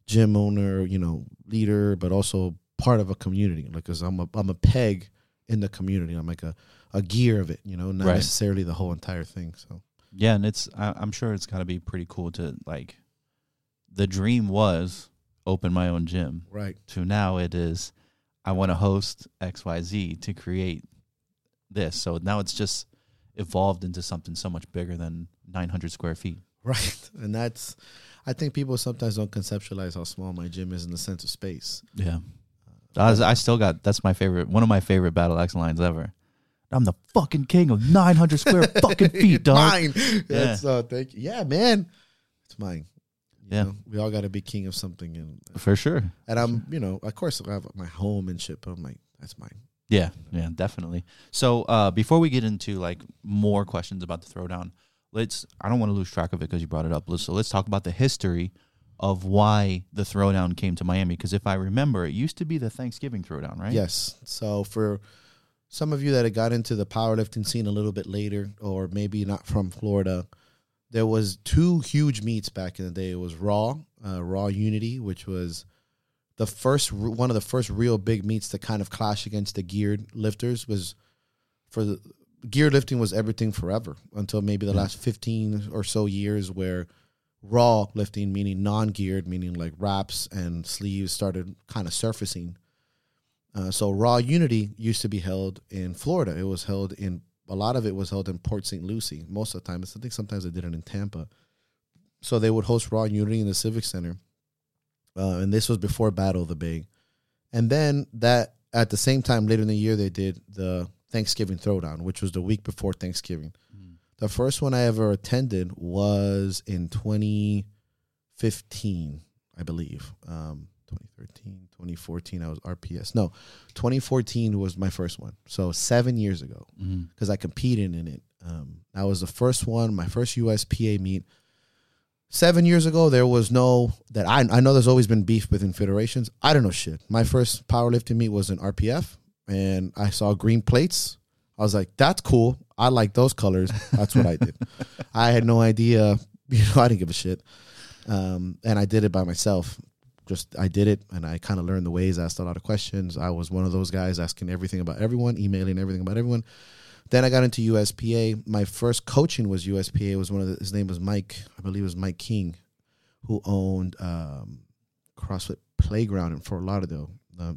gym owner, you know, leader, but also part of a community. Like, because I'm a peg in the community. I'm like a gear of it, you know, not right. necessarily the whole entire thing. So yeah, and it's I'm sure it's got to be pretty cool to, like, the dream was open my own gym. Right. To now it is I want to host XYZ to create this. So now it's just evolved into something so much bigger than 900 square feet. Right. And that's, I think people sometimes don't conceptualize how small my gym is in the sense of space. Yeah. I still got, that's my favorite, one of my favorite Battle Axe lines ever. I'm the fucking king of 900 square fucking feet, dog. Mine. Yeah. That's, thank you. Yeah, man. It's mine. You yeah. know, we all got to be king of something. And for sure. And I'm, you know, of course I have my home and shit, but I'm like, that's mine. Yeah, you know? Yeah, definitely. So before we get into, like, more questions about the throwdown, I don't want to lose track of it because you brought it up. So let's talk about the history of why the throwdown came to Miami. Because if I remember, it used to be the Thanksgiving throwdown, right? Yes. So for some of you that had got into the powerlifting scene a little bit later, or maybe not from Florida, there was two huge meets back in the day. It was Raw Unity, which was the first one of the first real big meets to kind of clash against the geared lifters. Was for the geared lifting was everything forever until maybe the last 15 or so years, where raw lifting, meaning non-geared, meaning like wraps and sleeves, started kind of surfacing. So Raw Unity used to be held in Florida. It was held in, a lot of it was held in Port St. Lucie most of the time. I think sometimes they did it in Tampa. So they would host Raw Unity in the Civic Center. And this was before Battle of the Bay. And then that, at the same time, later in the year, they did the Thanksgiving Throwdown, which was the week before Thanksgiving. Mm. The first one I ever attended was in 2015, I believe. 2013, 2014, I was RPS. No, 2014 was my first one. So 7 years ago, because I competed in it. That was the first one, my first USPA meet. 7 years ago, there was no, that I know there's always been beef within federations. I don't know shit. My first powerlifting meet was in RPF, and I saw green plates. I was like, that's cool. I like those colors. That's what I did. I had no idea. You know, I didn't give a shit. And I did it by myself. I did it, and I kind of learned the ways, asked a lot of questions. I was one of those guys asking everything about everyone, emailing everything about everyone. Then I got into USPA. My first coaching was USPA. It was his name was Mike. I believe it was Mike King, who owned CrossFit Playground in Fort Lauderdale.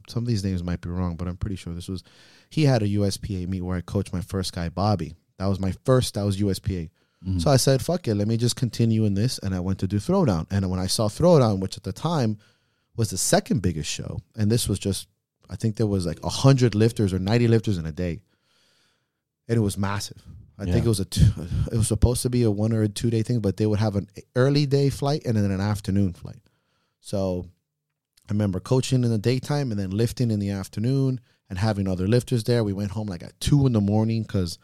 Some of these names might be wrong, but I'm pretty sure this was, he had a USPA meet where I coached my first guy, Bobby. That was USPA. Mm-hmm. So I said, fuck it, let me just continue in this. And I went to do Throwdown. And when I saw Throwdown, which at the time was the second biggest show, and this was just, I think there was like 100 lifters or 90 lifters in a day, and it was massive. I think it was it was supposed to be a 1 or a 2 day thing, but they would have an early day flight and then an afternoon flight. So I remember coaching in the daytime and then lifting in the afternoon and having other lifters there. We went home like at 2 a.m. because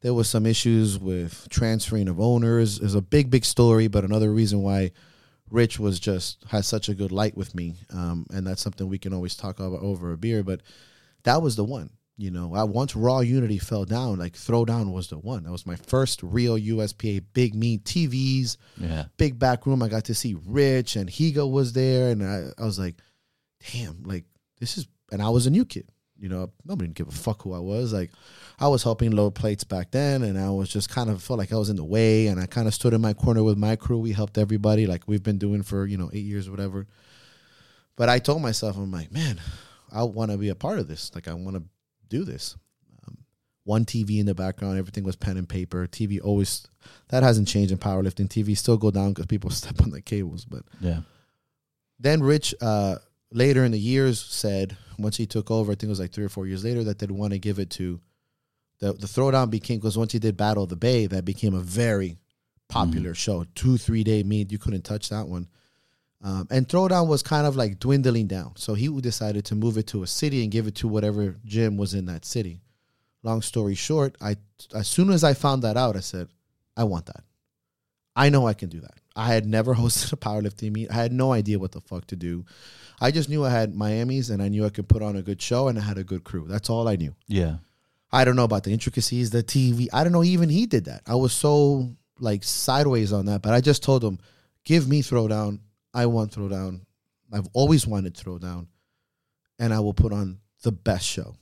there was some issues with transferring of owners. It was a big, big story, but another reason why Rich had such a good light with me, and that's something we can always talk about over a beer. But that was the one, you know. Once Raw Unity fell down, like Throwdown was the one. That was my first real USPA big meet, TVs, big back room. I got to see Rich and Higo was there, and I was like, damn, like this is. And I was a new kid, you know. Nobody didn't give a fuck who I was. Like, I was helping load plates back then, and I was just kind of felt like I was in the way, and I kind of stood in my corner with my crew. We helped everybody, like we've been doing for, you know, 8 years or whatever. But I told myself, I'm like, man, I want to be a part of this. Like, I want to do this. one TV in the background. Everything was pen and paper. TV always, that hasn't changed in powerlifting. TV still go down because people step on the cables. But yeah. Then Rich, later in the years, said, once he took over, I think it was like 3 or 4 years later, that they'd want to give it to, the throwdown became, because once he did Battle of the Bay, that became a very popular show. 2-3 day meet, you couldn't touch that one. And throwdown was kind of like dwindling down. So he decided to move it to a city and give it to whatever gym was in that city. Long story short, as soon as I found that out, I said, I want that. I know I can do that. I had never hosted a powerlifting meet. I had no idea what the fuck to do. I just knew I had Miami's, and I knew I could put on a good show, and I had a good crew. That's all I knew. Yeah. I don't know about the intricacies, the TV. I don't know. Even he did that. I was so like sideways on that, but I just told him, give me throwdown. I want throwdown. I've always wanted throwdown, and I will put on the best show.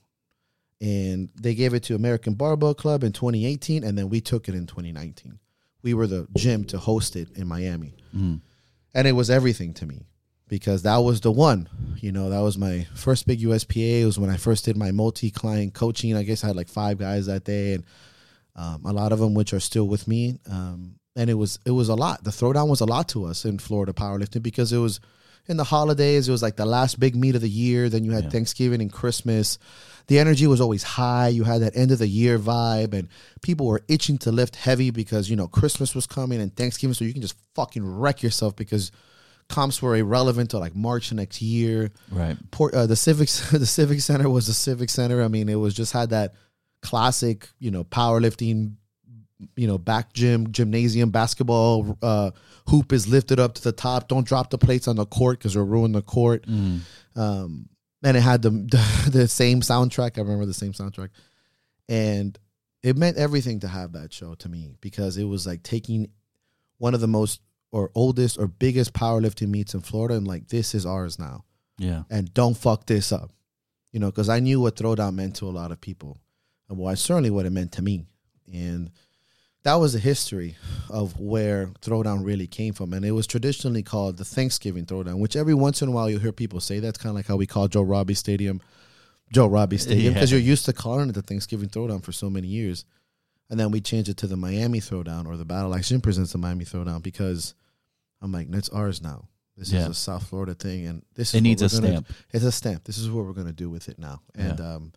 And they gave it to American Barbell Club in 2018, and then we took it in 2019. We were the gym to host it in Miami. And it was everything to me because that was the one. You know, that was my first big USPA. It was when I first did my multi-client coaching. I guess I had like 5 guys that day, and a lot of them which are still with me. And it was a lot. The throwdown was a lot to us in Florida powerlifting because it was in the holidays. It was like the last big meet of the year. Then you had Thanksgiving and Christmas. The energy was always high. You had that end of the year vibe, and people were itching to lift heavy because, you know, Christmas was coming and Thanksgiving, so you can just fucking wreck yourself because comps were irrelevant to like March next year. Right. The Civic Center was the Civic Center. I mean, it was just had that classic, you know, powerlifting, you know, back gym, gymnasium, basketball, hoop is lifted up to the top. Don't drop the plates on the court because it'll ruin the court. And it had the same soundtrack. I remember the same soundtrack. And it meant everything to have that show to me because it was like taking one of the most or oldest or biggest powerlifting meets in Florida and like, this is ours now. Yeah. And don't fuck this up. You know, because I knew what throwdown meant to a lot of people. And well, I certainly what it meant to me. And that was the history of where throwdown really came from. And it was traditionally called the Thanksgiving throwdown, which every once in a while you hear people say that's kind of like how we call Joe Robbie Stadium because you're used to calling it the Thanksgiving throwdown for so many years. And then we changed it to the Miami throwdown or the Battle Axe presents the Miami throwdown because I'm like, that's ours now. This is a South Florida thing. And this is needs a stamp. It's a stamp. This is what we're going to do with it now. And,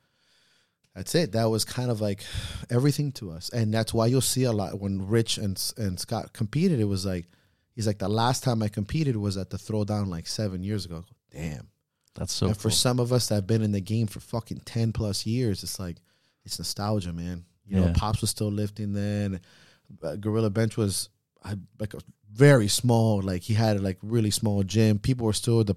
that's it. That was kind of like everything to us. And that's why you'll see a lot when Rich and Scott competed, it was like, he's like, the last time I competed was at the throwdown like 7 years ago. Damn. That's so cool. For some of us that have been in the game for fucking 10 plus years, it's like, it's nostalgia, man. You know, Pops was still lifting then. Guerrilla Bench was like a very small, like he had like really small gym. People were still the...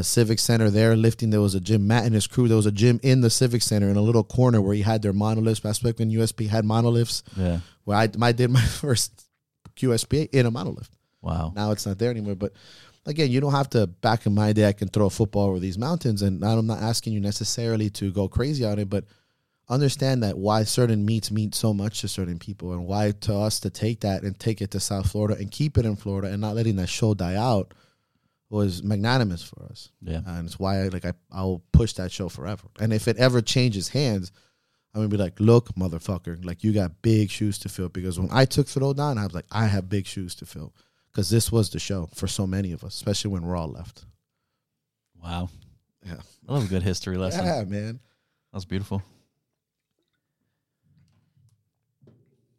Civic Center there lifting. There was a gym, Matt and his crew. There was a gym in the Civic Center in a little corner where he had their monoliths. That's back when USP had monoliths. Yeah. Where I did my first QSPA in a monolith. Wow. Now it's not there anymore. But again, you don't have to. Back in my day, I can throw a football over these mountains, and I'm not asking you necessarily to go crazy on it, but understand that why certain meets mean so much to certain people, and why to us to take that and take it to South Florida and keep it in Florida and not letting that show die out was magnanimous for us. Yeah. And it's why I'll push that show forever. And if it ever changes hands, I'm going to be like, look, motherfucker, like you got big shoes to fill. Because when I took throwdown, I was like, I have big shoes to fill. Because this was the show for so many of us, especially when we're all left. Wow. Yeah. I love a good history lesson. Yeah, man. That was beautiful.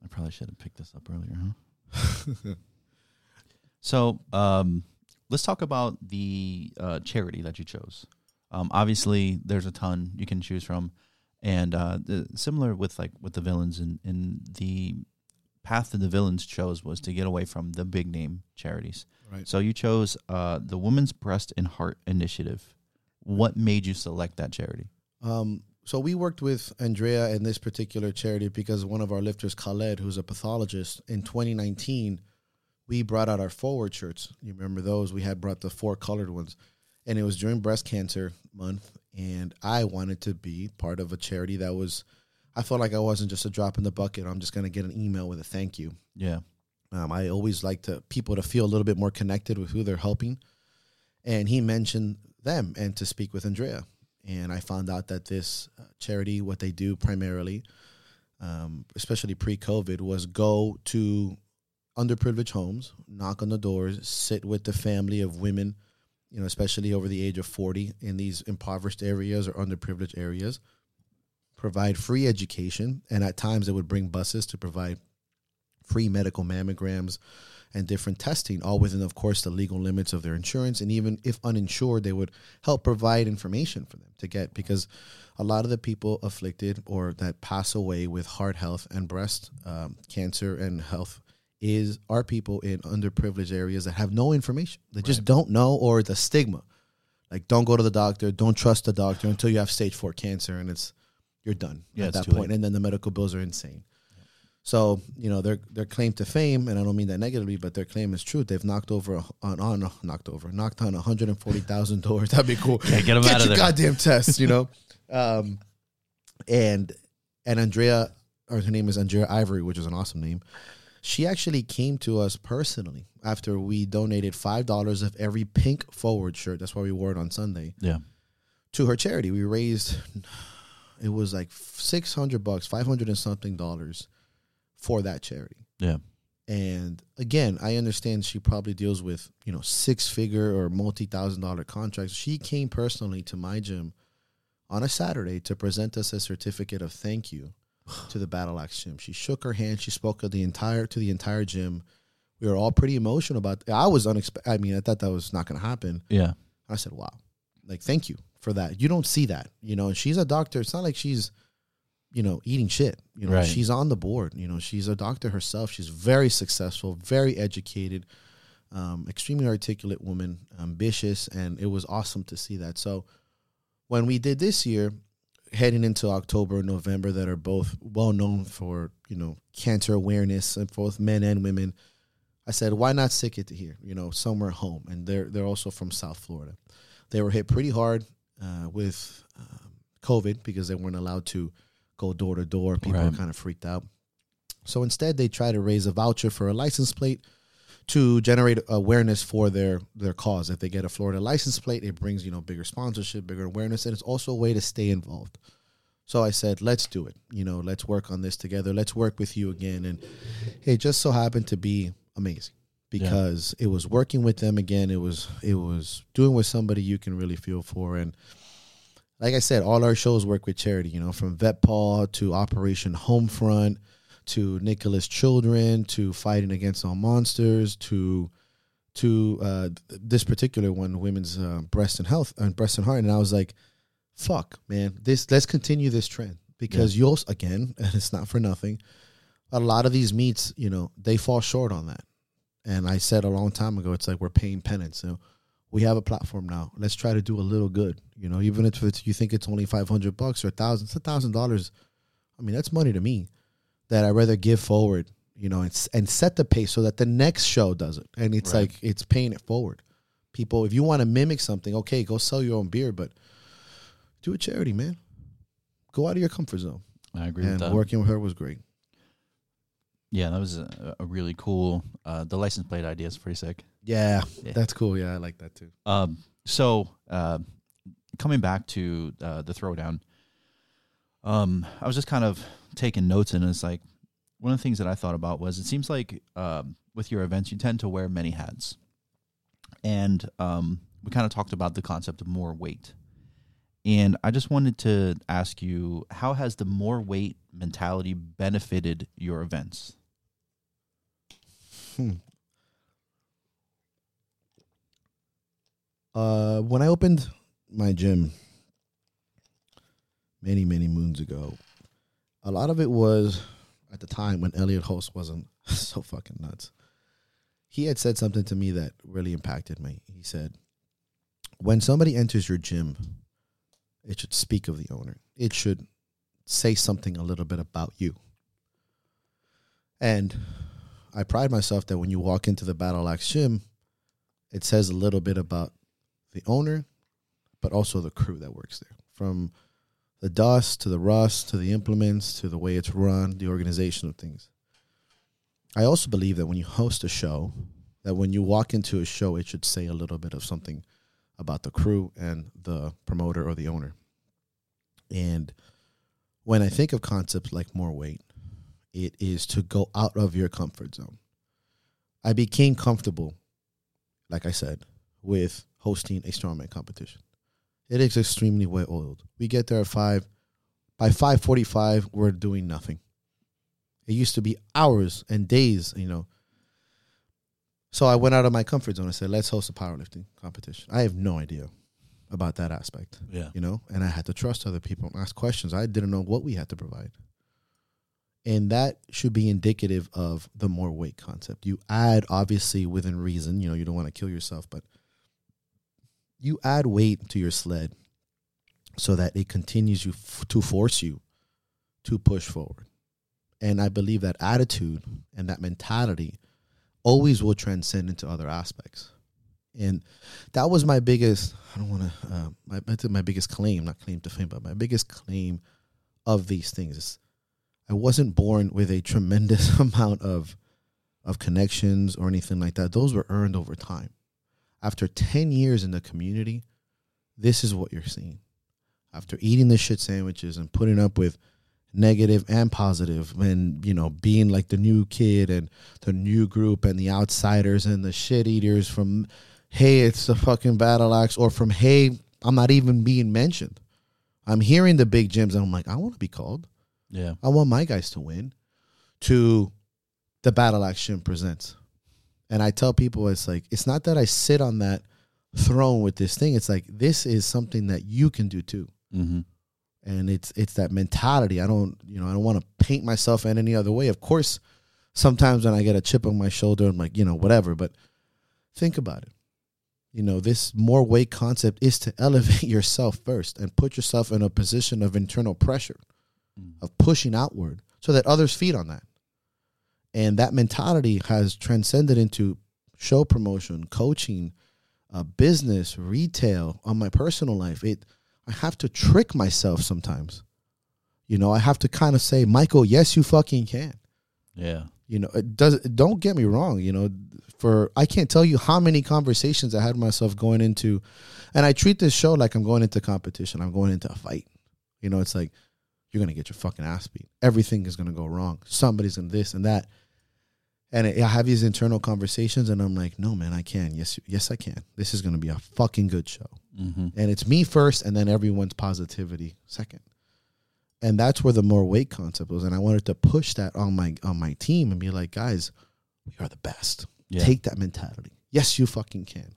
I probably should have picked this up earlier, huh? So, let's talk about the charity that you chose. Obviously, there's a ton you can choose from, and similar with the villains, and the path that the villains chose was to get away from the big name charities. Right. So you chose the Women's Breast and Heart Initiative. What made you select that charity? So we worked with Andrea and this particular charity because one of our lifters, Khaled, who's a pathologist, in 2019. We brought out our forward shirts. You remember those? We had brought the 4 colored ones. And it was during breast cancer month. And I wanted to be part of a charity that was, I felt like I wasn't just a drop in the bucket. I'm just going to get an email with a thank you. Yeah. I always like people to feel a little bit more connected with who they're helping. And he mentioned them and to speak with Andrea. And I found out that this charity, what they do primarily especially pre-COVID, was go to underprivileged homes, knock on the doors, sit with the family of women, you know, especially over the age of 40 in these impoverished areas or underprivileged areas, provide free education. And at times they would bring buses to provide free medical mammograms and different testing, all within, of course, the legal limits of their insurance. And even if uninsured, they would help provide information for them to get, because a lot of the people afflicted or that pass away with heart health and breast cancer and health are people in underprivileged areas that have no information. They just don't know, or the stigma. Like, don't go to the doctor, don't trust the doctor until you have stage 4 cancer, and you're done at that point. And then the medical bills are insane. So, you know, their claim to fame, and I don't mean that negatively, but their claim is true. They've knocked on 140,000 doors. That'd be cool. Yeah, get them out of there. Goddamn test, you know. And Andrea, or her name is Andrea Ivory, which is an awesome name. She actually came to us personally after we donated $5 of every pink forward shirt. That's why we wore it on Sunday. Yeah. To her charity. We raised, it was like $600, $500 and something for that charity. Yeah. And again, I understand she probably deals with, you know, $6-figure or multi-$1,000 contracts. She came personally to my gym on a Saturday to present us a certificate of thank you to the Battle Axe gym. She shook her hand. She spoke to the entire gym. We were all pretty emotional about it. I was unexpected. I mean, I thought that was not going to happen. Yeah. I said, wow. Like, thank you for that. You don't see that. You know, and she's a doctor. It's not like she's, you know, eating shit. You know, she's on the board. You know, she's a doctor herself. She's very successful, very educated, extremely articulate woman, ambitious, and it was awesome to see that. So when we did this year, heading into October and November, that are both well known for, you know, cancer awareness, and both men and women, I said, why not stick it to here, you know, somewhere home? And they're also from South Florida. They were hit pretty hard with COVID because they weren't allowed to go door to door. People were kind of freaked out. So instead, they try to raise a voucher for a license plate to generate awareness for their cause. If they get a Florida license plate, it brings, you know, bigger sponsorship, bigger awareness, and it's also a way to stay involved. So I said, let's do it. You know, let's work on this together. Let's work with you again. And it just so happened to be amazing, because it was working with them again. It was doing with somebody you can really feel for. And like I said, all our shows work with charity, you know, from Vet Paw to Operation Homefront to Nicholas Children, to Fighting Against All Monsters, to this particular one, Women's Breast and Health and Breast and Heart. And I was like, fuck, man, let's continue this trend, because you'll, again, and it's not for nothing, a lot of these meets, you know, they fall short on that. And I said a long time ago, it's like we're paying penance. So we have a platform now. Let's try to do a little good, you know, even if you think it's only $500 or $1,000, it's $1,000. I mean, that's money to me that I'd rather give forward, you know, and set the pace so that the next show does it. And it's like, it's paying it forward. People, if you want to mimic something, okay, go sell your own beer, but do a charity, man. Go out of your comfort zone. I agree with that. And working with her was great. Yeah, that was a really cool, the license plate idea is pretty sick. Yeah, that's cool. Yeah, I like that too. So coming back to the throwdown, I was just kind of taking notes, and it's like one of the things that I thought about was, it seems like with your events you tend to wear many hats, and we kind of talked about the concept of more weight, and I just wanted to ask you, how has the more weight mentality benefited your events? When I opened my gym many moons ago, a lot of it was, at the time when Elliot Host wasn't so fucking nuts, he had said something to me that really impacted me. He said, when somebody enters your gym, it should speak of the owner. It should say something a little bit about you. And I pride myself that when you walk into the Battle Axe gym, it says a little bit about the owner, but also the crew that works there. From the dust, to the rust, to the implements, to the way it's run, the organization of things. I also believe that when you host a show, that when you walk into a show, it should say a little bit of something about the crew and the promoter or the owner. And when I think of concepts like more weight, it is to go out of your comfort zone. I became comfortable, like I said, with hosting a strongman competition. It is extremely well-oiled. We get there at 5. By 5:45, we're doing nothing. It used to be hours and days, you know. So I went out of my comfort zone. I said, let's host a powerlifting competition. I have no idea about that aspect, you know. And I had to trust other people and ask questions. I didn't know what we had to provide. And that should be indicative of the more weight concept. You add, obviously, within reason. You know, you don't want to kill yourself, but you add weight to your sled so that it continues to force you to push forward. And I believe that attitude and that mentality always will transcend into other aspects. And that was my biggest, I don't want to, my biggest claim, not claim to fame, but my biggest claim of these things is I wasn't born with a tremendous amount of connections or anything like that. Those were earned over time. After 10 years in the community, this is what you're seeing. After eating the shit sandwiches and putting up with negative and positive and, you know, being like the new kid and the new group and the outsiders and the shit eaters from, hey, it's the fucking Battle Axe, or from, hey, I'm not even being mentioned. I'm hearing the big gyms and I'm like, I want to be called. Yeah, I want my guys to win, to the Battle Axe Gym presents. And I tell people, it's like, it's not that I sit on that throne with this thing. It's like, this is something that you can do too. Mm-hmm. And it's that mentality. I don't want to paint myself in any other way. Of course, sometimes when I get a chip on my shoulder, I'm like, you know, whatever. But think about it. You know, this more weight concept is to elevate yourself first and put yourself in a position of internal pressure, of pushing outward so that others feed on that. And that mentality has transcended into show promotion, coaching, business, retail, on my personal life. I have to trick myself sometimes. You know, I have to kind of say, Michael, yes, you fucking can. Yeah. You know, don't get me wrong, you know, I can't tell you how many conversations I had myself going into, and I treat this show like I'm going into competition. I'm going into a fight. You know, it's like, you're going to get your fucking ass beat. Everything is going to go wrong. Somebody's going to this and that. And I have these internal conversations and I'm like, no, man, I can. Yes, I can. This is going to be a fucking good show. Mm-hmm. And it's me first and then everyone's positivity second. And that's where the more weight concept was. And I wanted to push that on my team and be like, guys, we are the best. Yeah. Take that mentality. Yes, you fucking can.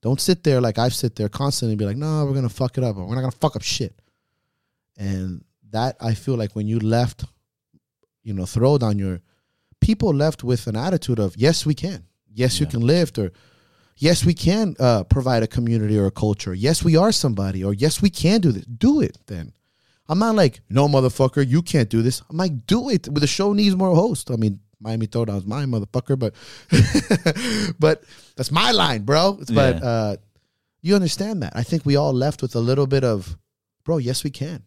Don't sit there like I've sit there constantly and be like, no, we're going to fuck it up. We're not going to fuck up shit. And that, I feel like when you left, you know, throwdown, people left with an attitude of, yes, we can. Yes, you can lift, or yes, we can provide a community or a culture. Yes, we are somebody, or yes, we can do this. Do it then. I'm not like, no, motherfucker, you can't do this. I'm like, do it. The show needs more hosts. I mean, Miami Throwdown is mine, motherfucker, but but that's my line, bro. But you understand that. I think we all left with a little bit of, bro, yes, we can.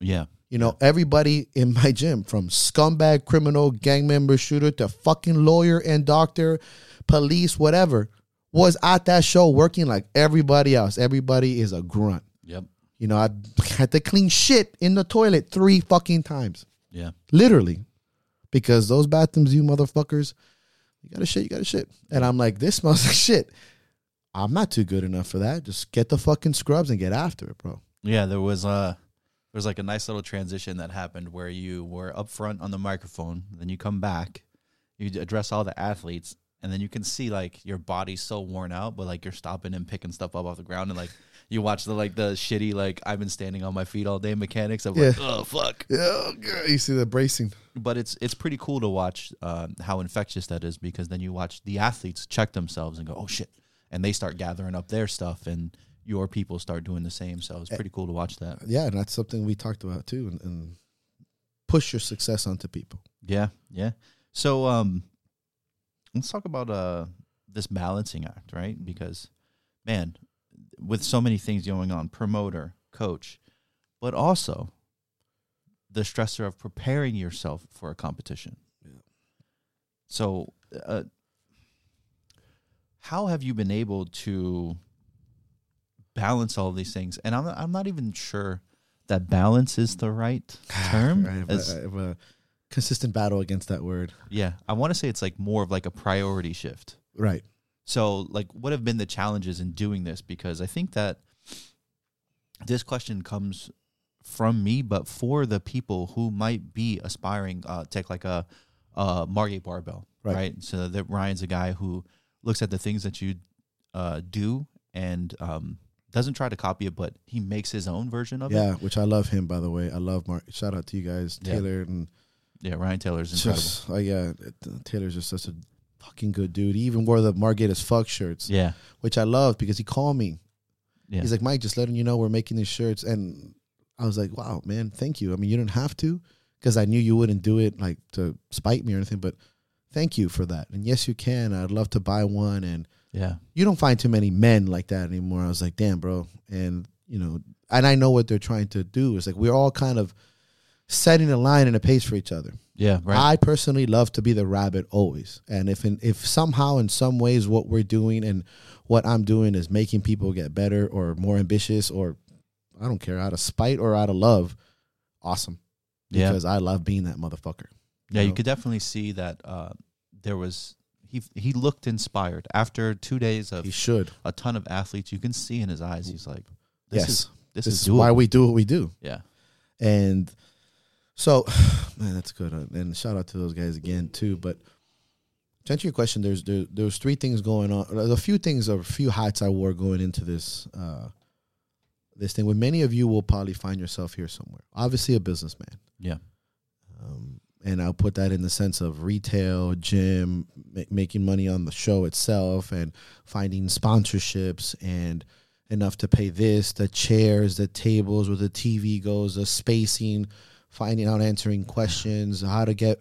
Yeah. You know, everybody in my gym, from scumbag, criminal, gang member, shooter, to fucking lawyer and doctor, police, whatever, was at that show working like everybody else. Everybody is a grunt. Yep. You know, I had to clean shit in the toilet 3 fucking times. Yeah. Literally. Because those bathrooms, you motherfuckers, you gotta shit. And I'm like, this smells like shit. I'm not too good enough for that. Just get the fucking scrubs and get after it, bro. Yeah, there was... It was like a nice little transition that happened where you were up front on the microphone, then you come back, you address all the athletes, and then you can see like your body's so worn out, but like you're stopping and picking stuff up off the ground, and like you watch the shitty, like, I've been standing on my feet all day mechanics of like, oh fuck. Oh, God. You see the bracing. But it's pretty cool to watch how infectious that is, because then you watch the athletes check themselves and go, oh shit. And they start gathering up their stuff, and your people start doing the same. So it's pretty cool to watch that. Yeah, and that's something we talked about too, and push your success onto people. Yeah, yeah. So let's talk about this balancing act, right? Because, man, with so many things going on, promoter, coach, but also the stressor of preparing yourself for a competition. Yeah. So how have you been able to balance all these things? And I'm not even sure that balance is the right term. I have a consistent battle against that word. Yeah. I want to say it's like more of like a priority shift. Right. So like what have been the challenges in doing this? Because I think that this question comes from me, but for the people who might be aspiring, take like a Margate barbell, right? So that Ryan's a guy who looks at the things that you do and doesn't try to copy it, but he makes his own version of it. Yeah, which I love him, by the way. I love Mark. Shout out to you guys, Taylor. Yeah, Ryan Taylor's incredible. Taylor's just such a fucking good dude. He even wore the Margate as fuck shirts. Yeah. Which I loved because he called me. Yeah. He's like, Mike, just letting you know we're making these shirts. And I was like, wow, man, thank you. I mean, you didn't have to because I knew you wouldn't do it like to spite me or anything, but thank you for that. And yes, you can. I'd love to buy one. And yeah, you don't find too many men like that anymore. I was like, damn, bro. And, you know, and I know what they're trying to do. It's like we're all kind of setting a line and a pace for each other. Yeah, right. I personally love to be the rabbit always. And if somehow in some ways what we're doing and what I'm doing is making people get better or more ambitious or I don't care, out of spite or out of love, awesome. Because I love being that motherfucker. You could definitely see that there was, he looked inspired. After 2 days of a ton of athletes, you can see in his eyes, he's like, this is why we do what we do. Yeah. And so, man, that's good. And shout out to those guys again, too. But to answer your question, there's three things going on. There's a few hats I wore going into this thing. Where many of you will probably find yourself here somewhere. Obviously a businessman. Yeah. And I'll put that in the sense of retail, gym, making money on the show itself and finding sponsorships and enough to pay this, the chairs, the tables where the TV goes, the spacing, finding out, answering questions, how to get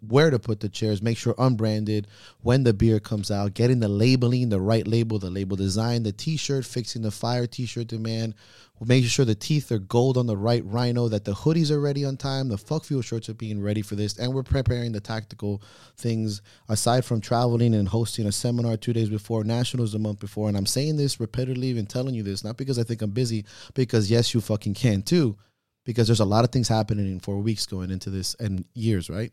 where to put the chairs, make sure unbranded, when the beer comes out, getting the labeling, the right label, the label design, the T-shirt, fixing the fire T-shirt demand, making sure the teeth are gold on the right rhino, that the hoodies are ready on time, the fuck fuel shirts are being ready for this, and we're preparing the tactical things aside from traveling and hosting a seminar 2 days before, nationals a month before. And I'm saying this repetitively and telling you this, not because I think I'm busy, because yes, you fucking can too. Because there's a lot of things happening in 4 weeks going into this and years, right?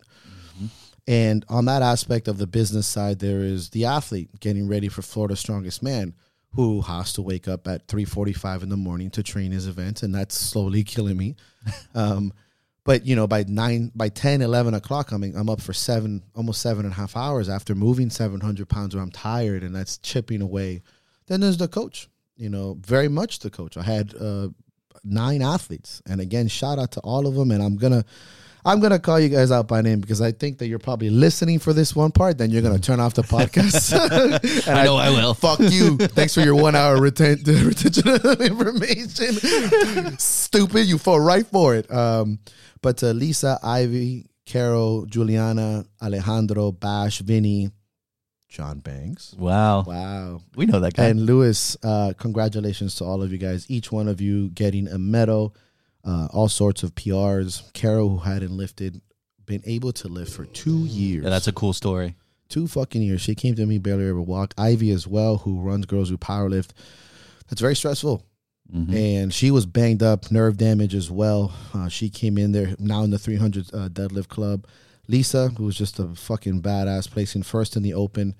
Mm-hmm. And on that aspect of the business side, there is the athlete getting ready for Florida's Strongest Man, who has to wake up at 3:45 in the morning to train his event, and that's slowly killing me. But, you know, by 10, 11 o'clock, I'm up for almost 7.5 hours after moving 700 pounds where I'm tired, and that's chipping away. Then there's the coach, you know, very much the coach. I had 9 athletes, and again, shout out to all of them. And I'm gonna call you guys out by name because I think that you're probably listening for this one part. Then you're gonna turn off the podcast. And I know I will. Fuck you. Thanks for your 1 hour retention of information. Stupid, you fall right for it. But to Lisa, Ivy, Carol, Juliana, Alejandro, Bash, Vinny, John Banks. Wow. We know that guy. And Lewis, congratulations to all of you guys. Each one of you getting a medal, all sorts of PRs. Carol, who hadn't lifted, been able to lift for 2 years. Yeah, that's a cool story. 2 fucking years. She came to me, barely ever walked. Ivy as well, who runs Girls Who Powerlift. That's very stressful. Mm-hmm. And she was banged up, nerve damage as well. She came in there, now in the 300 deadlift club. Lisa, who was just a fucking badass, placing first in the open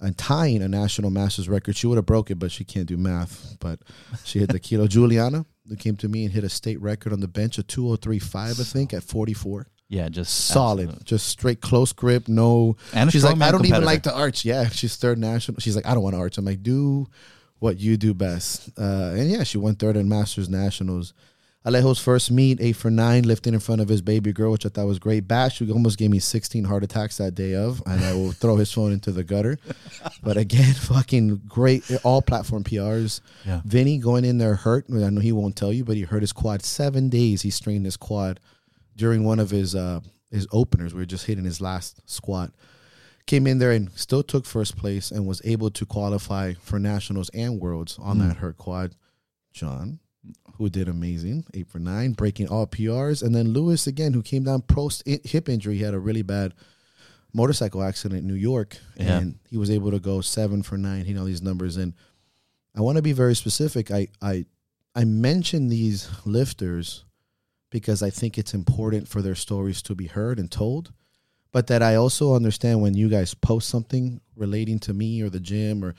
and tying a national masters record. She would have broke it, but she can't do math. But she hit the kilo. Juliana, who came to me and hit a state record on the bench, a 2:03.5, I think, at 44. Yeah, just solid, absolute. Just straight close grip. No, and she's like, I don't even like to arch. Yeah, she's third national. She's like, I don't want to arch. I'm like, do what you do best. And yeah, she won third in masters nationals. Alejo's first meet, 8 for 9, lifting in front of his baby girl, which I thought was great. Bash, who almost gave me 16 heart attacks that day of, and I will throw his phone into the gutter. But again, fucking great, all platform PRs. Yeah. Vinny going in there hurt. I know he won't tell you, but he hurt his quad. 7 days he strained his quad during one of his openers. We were just hitting his last squat. Came in there and still took first place and was able to qualify for nationals and worlds on that hurt quad. John, who did amazing, 8 for 9, breaking all PRs. And then Lewis, again, who came down hip injury. He had a really bad motorcycle accident in New York, and he was able to go 7 for 9, hitting all these numbers. And I want to be very specific. I I mention these lifters because I think it's important for their stories to be heard and told, but that I also understand when you guys post something relating to me or the gym or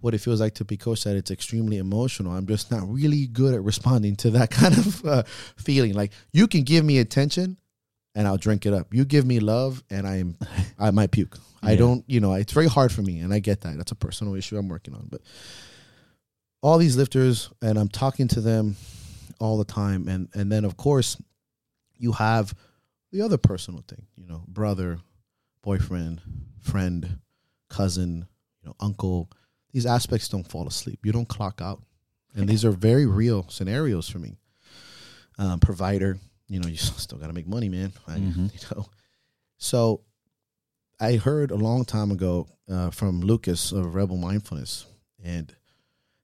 what it feels like to be coached, that it's extremely emotional. I'm just not really good at responding to that kind of feeling. Like, you can give me attention and I'll drink it up. You give me love and I might puke. Yeah. I don't, you know, it's very hard for me, and I get that. That's a personal issue I'm working on. But all these lifters, and I'm talking to them all the time. And then, of course, you have the other personal thing, you know, brother, boyfriend, friend, cousin, you know, uncle. These aspects don't fall asleep. You don't clock out. And these are very real scenarios for me. Provider, you know, you still got to make money, man. You know. So I heard a long time ago from Lucas of Rebel Mindfulness, and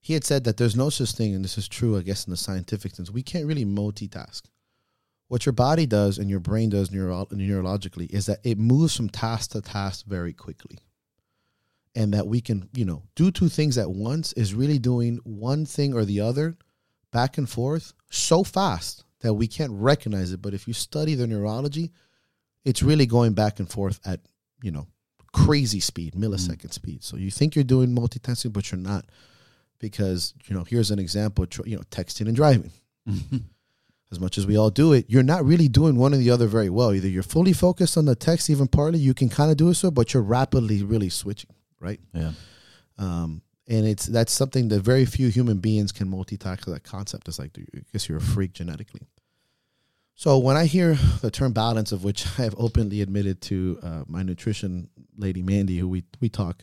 he had said that there's no such thing, and this is true, I guess, in the scientific sense. We can't really multitask. What your body does and your brain does neurologically is that it moves from task to task very quickly. And that we can, you know, do two things at once is really doing one thing or the other back and forth so fast that we can't recognize it. But if you study the neurology, it's really going back and forth at, you know, crazy speed, millisecond speed. So you think you're doing multitasking, but you're not. Because, you know, here's an example, you know, texting and driving. As much as we all do it, you're not really doing one or the other very well. Either you're fully focused on the text, even partly, you can kind of do it so, but you're rapidly really switching, right? Yeah. And that's something that very few human beings can multitask. That concept is like, I guess you're a freak genetically. So when I hear the term balance, of which I have openly admitted to my nutrition lady, Mandy, who we talk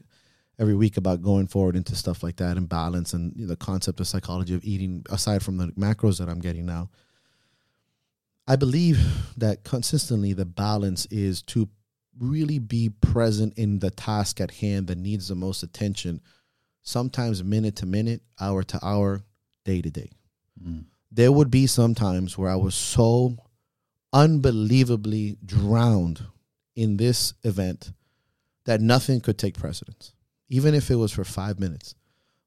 every week about going forward into stuff like that and balance and, you know, the concept of psychology of eating, aside from the macros that I'm getting now. I believe that consistently the balance is to really be present in the task at hand that needs the most attention, sometimes minute to minute, hour to hour, day to day. There would be some times where I was so unbelievably drowned in this event that nothing could take precedence. Even if it was for 5 minutes,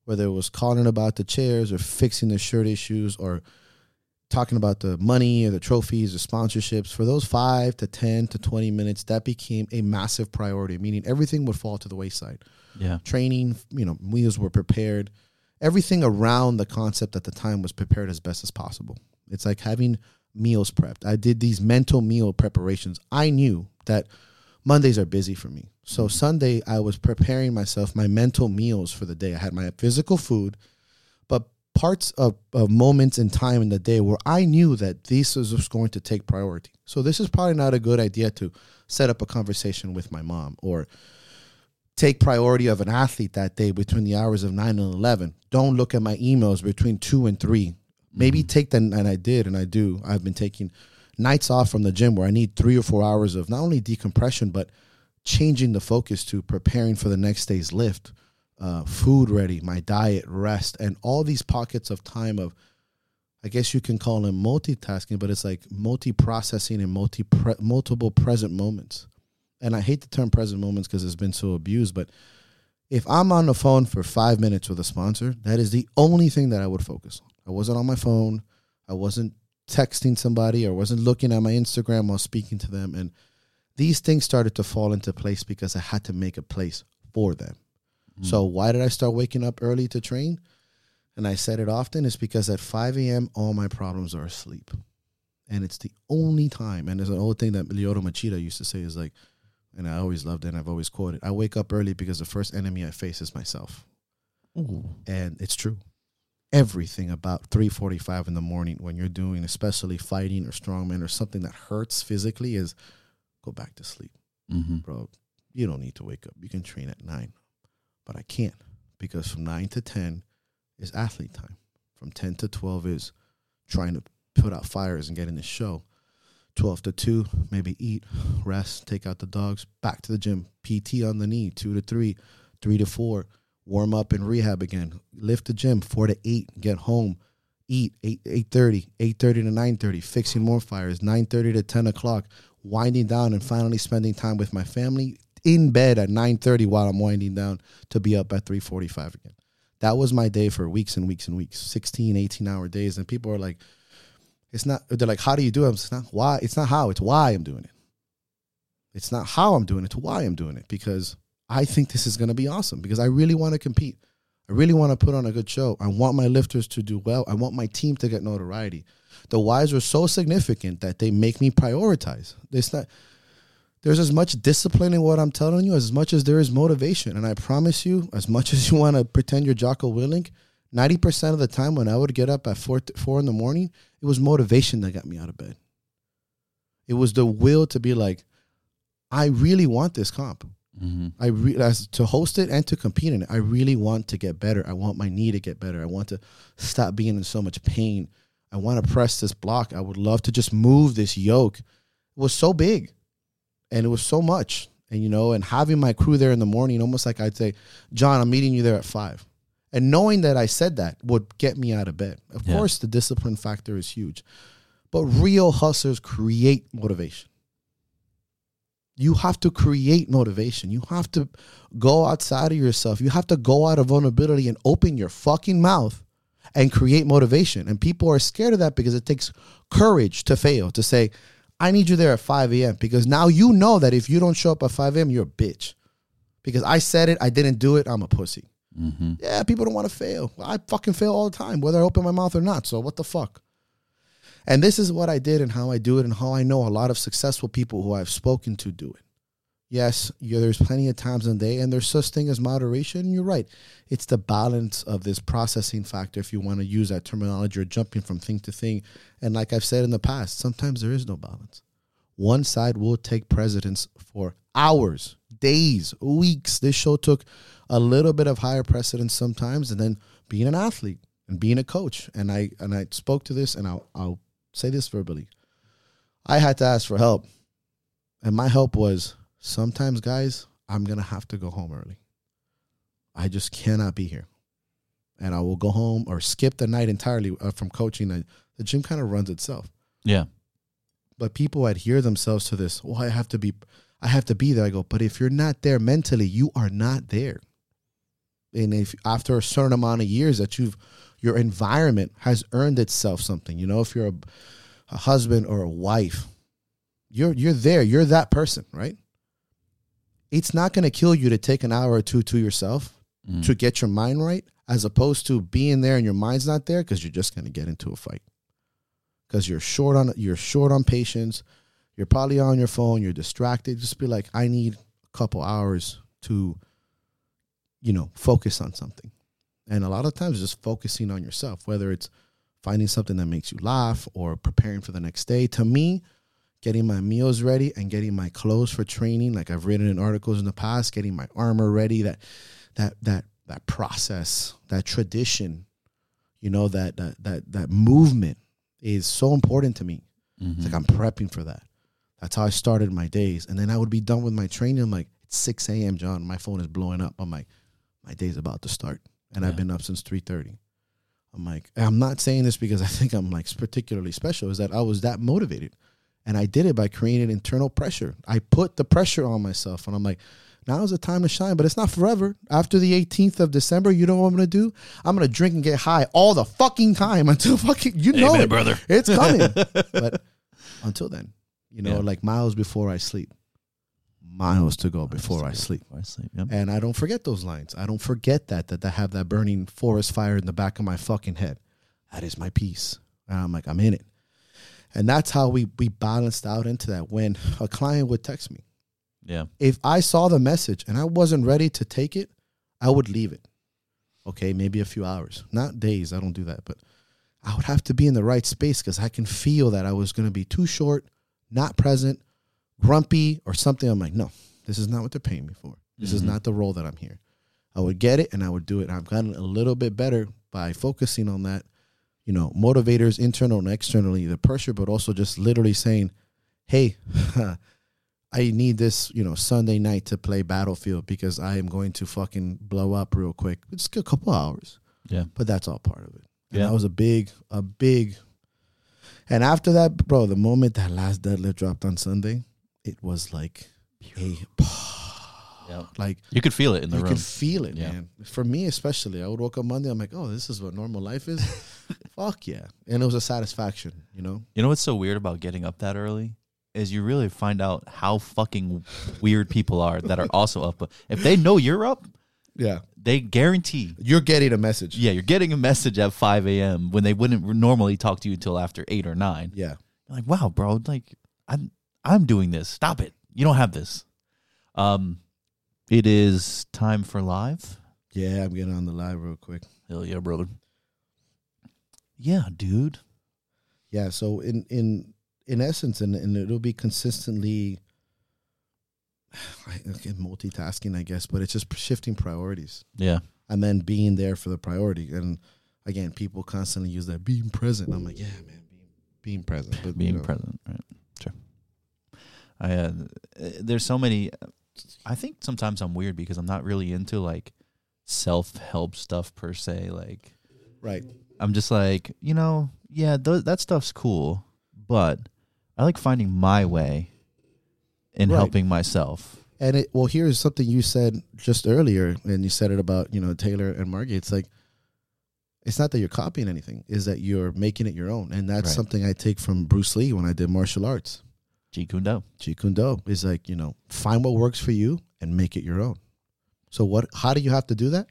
whether it was calling about the chairs or fixing the shirt issues or talking about the money or the trophies or sponsorships, for those 5 to 10 to 20 minutes, that became a massive priority, meaning everything would fall to the wayside. Yeah. Training, you know, meals were prepared. Everything around the concept at the time was prepared as best as possible. It's like having meals prepped. I did these mental meal preparations. I knew that Mondays are busy for me. So Sunday, I was preparing myself, my mental meals for the day. I had my physical food, but parts of moments in time in the day where I knew that this was going to take priority. So this is probably not a good idea to set up a conversation with my mom or take priority of an athlete that day between the hours of 9 and 11. Don't look at my emails between 2 and 3. Maybe take that, and I did, and I do. I've been taking nights off from the gym where I need 3 or 4 hours of not only decompression, but changing the focus to preparing for the next day's lift, food ready, my diet, rest, and all these pockets of time of, I guess you can call them multitasking, but it's like multi-processing and multiple present moments. And I hate the term present moments because it's been so abused, but if I'm on the phone for 5 minutes with a sponsor, that is the only thing that I would focus on. I wasn't on my phone. I wasn't texting somebody, or wasn't looking at my Instagram while speaking to them. And these things started to fall into place because I had to make a place for them. So why did I start waking up early to train? And I said it often, it's because at 5 a.m. all my problems are asleep. And it's the only time. And there's an old thing that Lyoto Machida used to say is like, and I always loved it and I've always quoted, I wake up early because the first enemy I face is myself. And it's true. Everything about 3:45 in the morning when you're doing, especially fighting or strongman or something that hurts physically, is go back to sleep. Bro, you don't need to wake up. You can train at 9. But I can't, because from 9 to 10 is athlete time. From 10 to 12 is trying to put out fires and get in the show. 12 to 2, maybe eat, rest, take out the dogs, back to the gym, PT on the knee, 2 to 3, 3 to 4. Warm up and rehab again. Lift the gym 4 to 8. Get home, eat 8:30, 8:30 to 9:30. Fixing more fires 9:30 to 10 o'clock. Winding down and finally spending time with my family in bed at 9:30 while I'm winding down to be up at 3:45 again. That was my day for weeks and weeks and weeks, 16, 18-hour days. And people are like, it's not, they're like, how do you do it? It's not why, it's not how, it's why I'm doing it. It's not how I'm doing it, it's why I'm doing it, because I think this is going to be awesome, because I really want to compete. I really want to put on a good show. I want my lifters to do well. I want my team to get notoriety. The whys are so significant that they make me prioritize. It's not, there's as much discipline in what I'm telling you as much as there is motivation. And I promise you, as much as you want to pretend you're Jocko Willink, 90% of the time when I would get up at 4 in the morning, it was motivation that got me out of bed. It was the will to be like, I really want this comp. Mm-hmm. I realized to host it and to compete in it. I really want to get better. I want my knee to get better. I want to stop being in so much pain. I want to press this block. I would love to just move this yoke. It was so big and it was so much. And, you know, and having my crew there in the morning, almost like I'd say, John, I'm meeting you there at 5. And knowing that I said that would get me out of bed. Of course, the discipline factor is huge. But real hustlers create motivation. You have to create motivation. You have to go outside of yourself. You have to go out of vulnerability and open your fucking mouth and create motivation. And people are scared of that because it takes courage to fail, to say, I need you there at 5 a.m. Because now you know that if you don't show up at 5 a.m., you're a bitch. Because I said it, I didn't do it, I'm a pussy. Mm-hmm. Yeah, people don't want to fail. I fucking fail all the time, whether I open my mouth or not. So what the fuck? And this is what I did and how I do it and how I know a lot of successful people who I've spoken to do it. Yes, there's plenty of times in the day, and there's such thing as moderation. You're right. It's the balance of this processing factor, if you want to use that terminology, or jumping from thing to thing. And like I've said in the past, sometimes there is no balance. One side will take precedence for hours, days, weeks. This show took a little bit of higher precedence sometimes, and then being an athlete and being a coach. And I spoke to this, and I'll say this verbally. I had to ask for help. And my help was, sometimes, guys, I'm going to have to go home early. I just cannot be here. And I will go home or skip the night entirely from coaching. The gym kind of runs itself. Yeah. But people adhere themselves to this. Well, I have to be there. I go, but if you're not there mentally, you are not there. And if after a certain amount of years that your environment has earned itself something, you know, if you're a husband or a wife, you're there. You're that person, right? It's not going to kill you to take an hour or two to yourself to get your mind right, as opposed to being there and your mind's not there because you're just going to get into a fight. Because you're short on patience. You're probably on your phone. You're distracted. Just be like, I need a couple hours to, you know, focus on something. And a lot of times just focusing on yourself, whether it's finding something that makes you laugh or preparing for the next day. To me, getting my meals ready and getting my clothes for training, like I've written in articles in the past, getting my armor ready, that process, that tradition, you know, that movement is so important to me. Mm-hmm. It's like I'm prepping for that. That's how I started my days. And then I would be done with my training. I'm like, it's 6 a.m., John. My phone is blowing up. I'm like, my day's about to start. And I've been up since 3:30. I'm like, I'm not saying this because I think I'm like particularly special. Is that I was that motivated. And I did it by creating internal pressure. I put the pressure on myself. And I'm like, now is the time to shine. But it's not forever. After the 18th of December, you know what I'm going to do? I'm going to drink and get high all the fucking time until fucking, you know, amen, it, brother. It's coming. But until then, you know, like miles before I sleep. Miles to go before I sleep. Yep. And I don't forget those lines. I don't forget that I have that burning forest fire in the back of my fucking head. That is my peace. And I'm like, I'm in it. And that's how we balanced out into that when a client would text me. Yeah. If I saw the message and I wasn't ready to take it, I would leave it. Okay, maybe a few hours. Not days. I don't do that. But I would have to be in the right space because I can feel that I was going to be too short, not present, grumpy or something. I'm like, no, this is not what they're paying me for. This is not the role that I'm here. I would get it and I would do it. I've gotten a little bit better by focusing on that, you know, motivators, internal and externally, the pressure, but also just literally saying, hey, I need this, you know, Sunday night to play Battlefield because I am going to fucking blow up real quick. It's a couple hours. Yeah. But that's all part of it. And that was a big. And after that, bro, the moment that last deadlift dropped on Sunday, it was like a Yeah. Like, you could feel it in the room. You could feel it, man. For me especially, I would wake up Monday, I'm like, oh, this is what normal life is? Fuck yeah. And it was a satisfaction, you know? You know what's so weird about getting up that early? Is you really find out how fucking weird people are that are also up. But if they know you're up, yeah, they guarantee you're getting a message. Yeah, you're getting a message at 5 a.m. when they wouldn't normally talk to you until after 8 or 9. Yeah. Like, wow, bro, like, I'm doing this. Stop it. You don't have this. It is time for live. Yeah, I'm getting on the live real quick. Hell yeah, brother. Yeah, dude. Yeah, so in essence, and it'll be consistently multitasking, I guess, but it's just shifting priorities. Yeah. And then being there for the priority. And, again, people constantly use that, being present. I'm like, yeah, man, being present. But, being present, right. Sure. There's so many. I think sometimes I'm weird because I'm not really into, like, self-help stuff per se. Like, right. I'm just like, you know, yeah, that stuff's cool, but I like finding my way in helping myself. And here's something you said just earlier, and you said it about, you know, Taylor and Margie. It's like, it's not that you're copying anything, is that you're making it your own. And that's something I take from Bruce Lee when I did martial arts. Jeet Kune Do. Jeet Kune Do is like, you know, find what works for you and make it your own. So how do you have to do that?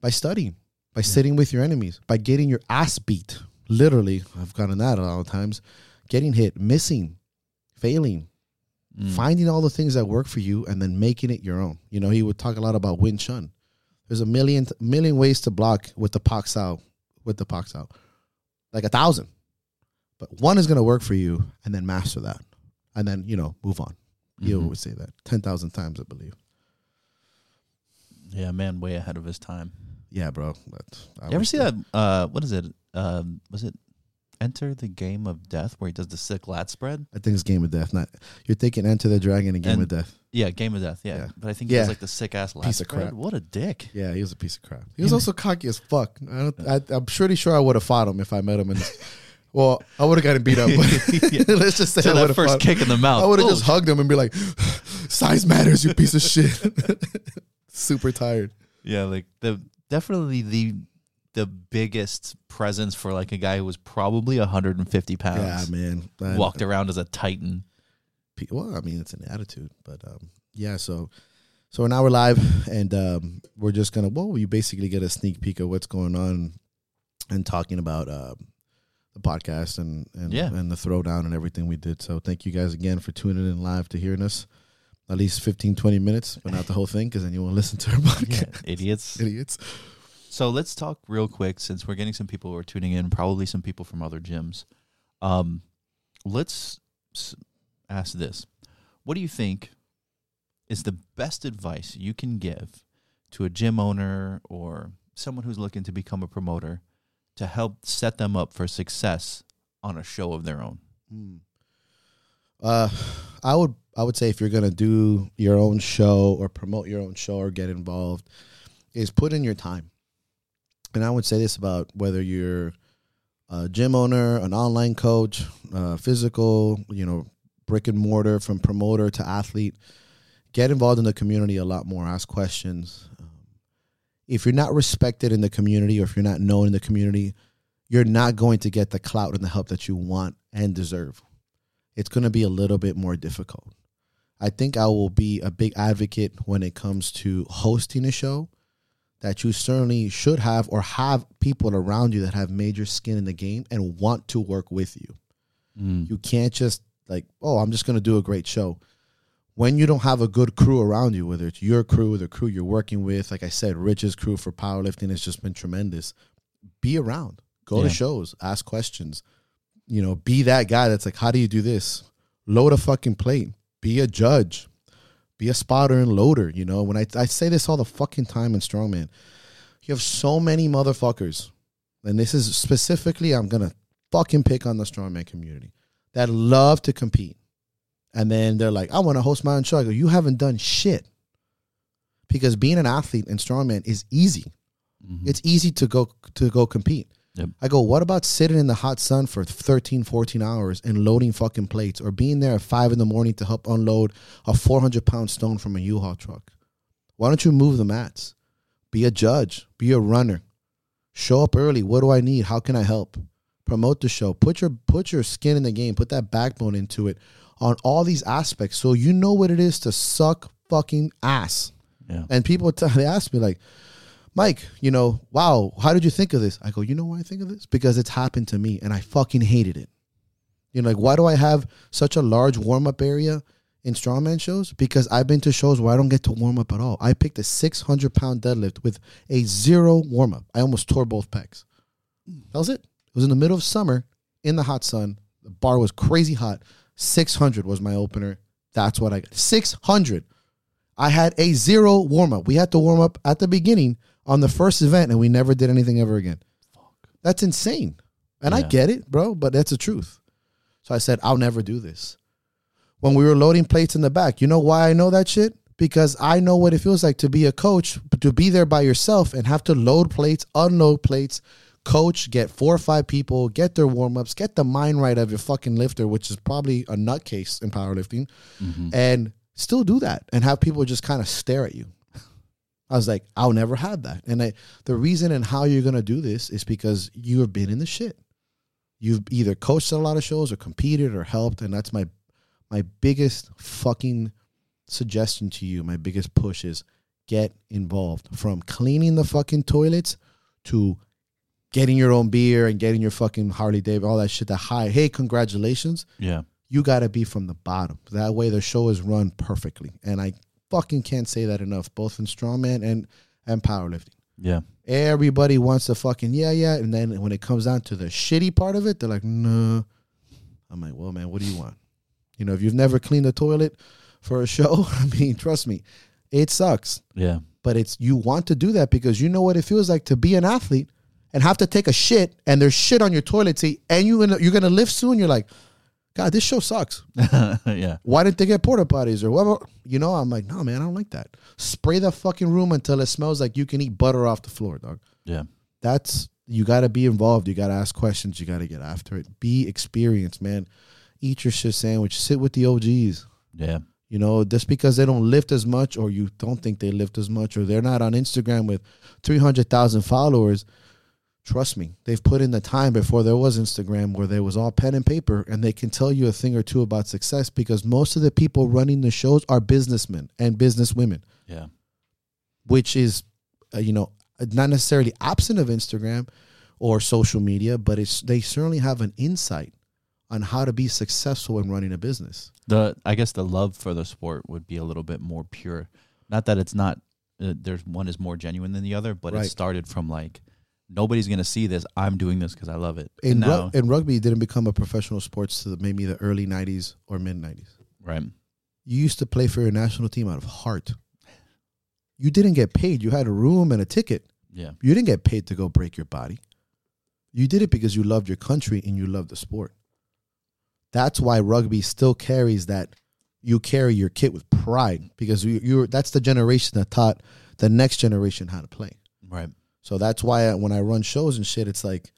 By studying, by sitting with your enemies, by getting your ass beat. Literally, I've gotten that a lot of times. Getting hit, missing, failing, finding all the things that work for you and then making it your own. You know, he would talk a lot about Wing Chun. There's a million ways to block with the Pak Sao, like 1,000. But one is going to work for you, and then master that. And then, you know, move on. He would say that 10,000 times, I believe. Yeah, man, way ahead of his time. Yeah, bro. You ever see that? What is it? Was it Enter the Game of Death where he does the sick lat spread? I think it's Game of Death. Not You're thinking Enter the Dragon and Game of Death. Yeah, Game of Death, yeah. But I think he was like the sick-ass lat spread. Crap. What a dick. Yeah, he was a piece of crap. He was also cocky as fuck. I'm pretty sure I would have fought him if I met him. Well, I would have gotten beat up. Let's just say I would have first kick in the mouth. I would have just hugged him and be like, size matters, you piece of shit. Super tired. Yeah, like the biggest presence for like a guy who was probably 150 pounds. Yeah, man. Walked around as a titan. Well, I mean, it's an attitude, but yeah. So now we're live, and we're just gonna. Well, you basically get a sneak peek of what's going on, and talking about the podcast and the throwdown and everything we did. So thank you guys again for tuning in live to hearing us. At least 15, 20 minutes, but not the whole thing, because then you won't listen to our podcast. Yeah, idiots. So let's talk real quick, since we're getting some people who are tuning in, probably some people from other gyms. Let's ask this. What do you think is the best advice you can give to a gym owner or someone who's looking to become a promoter to help set them up for success on a show of their own? I would say if you're going to do your own show or promote your own show or get involved, is put in your time. And I would say this about whether you're a gym owner, an online coach, physical, you know, brick and mortar, from promoter to athlete. Get involved in the community a lot more. Ask questions. If you're not respected in the community, or if you're not known in the community, you're not going to get the clout and the help that you want and deserve. It's going to be a little bit more difficult. I think I will be a big advocate when it comes to hosting a show, that you certainly should have, or have people around you that have major skin in the game and want to work with you. You can't just like, oh, I'm just going to do a great show. When you don't have a good crew around you, whether it's your crew or the crew you're working with, like I said, Rich's crew for powerlifting has just been tremendous. Be around. Go to shows. Ask questions. You know, be that guy that's like, how do you do this? Load a fucking plate. Be a judge. Be a spotter and loader, you know. When I say this all the fucking time in Strongman, you have so many motherfuckers, and this is specifically, I'm going to fucking pick on the Strongman community, that love to compete. And then they're like, I want to host my own show. I go, you haven't done shit. Because being an athlete in Strongman is easy. Mm-hmm. It's easy to go compete. Yep. I go, what about sitting in the hot sun for 13, 14 hours and loading fucking plates, or being there at 5 in the morning to help unload a 400-pound stone from a U-Haul truck? Why don't you move the mats? Be a judge. Be a runner. Show up early. What do I need? How can I help? Promote the show. Put your skin in the game. Put that backbone into it on all these aspects, so you know what it is to suck fucking ass. Yeah. And people they ask me like, Mike, you know, wow, how did you think of this? I go, you know why I think of this? Because it's happened to me and I fucking hated it. You know, like, why do I have such a large warm-up area in strongman shows? Because I've been to shows where I don't get to warm up at all. I picked a 600-pound deadlift with a zero warm-up. I almost tore both pecs. That was it. It was in the middle of summer, in the hot sun. The bar was crazy hot. 600 was my opener. That's what I got. 600. I had a zero warm-up. We had to warm up at the beginning on the first event, and we never did anything ever again. Fuck. That's insane. And yeah. I get it, bro, but that's the truth. So I said, I'll never do this. When we were loading plates in the back, you know why I know that shit? Because I know what it feels like to be a coach, to be there by yourself and have to load plates, unload plates, coach, get 4 or 5 people, get their warm-ups, get the mind right of your fucking lifter, which is probably a nutcase in powerlifting, and still do that and have people just kind of stare at you. I was like, I'll never have that. And the reason and how you're going to do this is because you have been in the shit. You've either coached a lot of shows or competed or helped, and that's my biggest fucking suggestion to you. My biggest push is get involved, from cleaning the fucking toilets to getting your own beer and getting your fucking Harley-Davidson, all that shit. Hey, congratulations. Yeah. You got to be from the bottom. That way the show is run perfectly. And I fucking can't say that enough, both in strongman and powerlifting. Yeah. Everybody wants to fucking, yeah. And then when it comes down to the shitty part of it, they're like, no. I'm like, well, man, what do you want? You know, if you've never cleaned the toilet for a show, I mean, trust me, it sucks. Yeah. But you want to do that because you know what it feels like to be an athlete and have to take a shit, and there's shit on your toilet seat, and you're going to lift soon. You're like, God, this show sucks. Yeah. Why didn't they get porta potties or whatever? You know, I'm like, no, man, I don't like that. Spray the fucking room until it smells like you can eat butter off the floor, dog. Yeah. You got to be involved. You got to ask questions. You got to get after it. Be experienced, man. Eat your shit sandwich. Sit with the OGs. Yeah. You know, just because they don't lift as much, or you don't think they lift as much, or they're not on Instagram with 300,000 followers, trust me, they've put in the time before there was Instagram, where there was all pen and paper, and they can tell you a thing or two about success, because most of the people running the shows are businessmen and businesswomen. Yeah. Which is, you know, not necessarily absent of Instagram or social media, but they certainly have an insight on how to be successful in running a business. I guess the love for the sport would be a little bit more pure. Not that it's not, there's one is more genuine than the other, but right. It started from like, nobody's going to see this. I'm doing this because I love it. And rugby didn't become a professional sport to maybe the early 90s or mid 90s. Right. You used to play for your national team out of heart. You didn't get paid. You had a room and a ticket. Yeah. You didn't get paid to go break your body. You did it because you loved your country and you loved the sport. That's why rugby still carries that. You carry your kit with pride because that's the generation that taught the next generation how to play. Right. So that's why when I run shows and shit, it's like,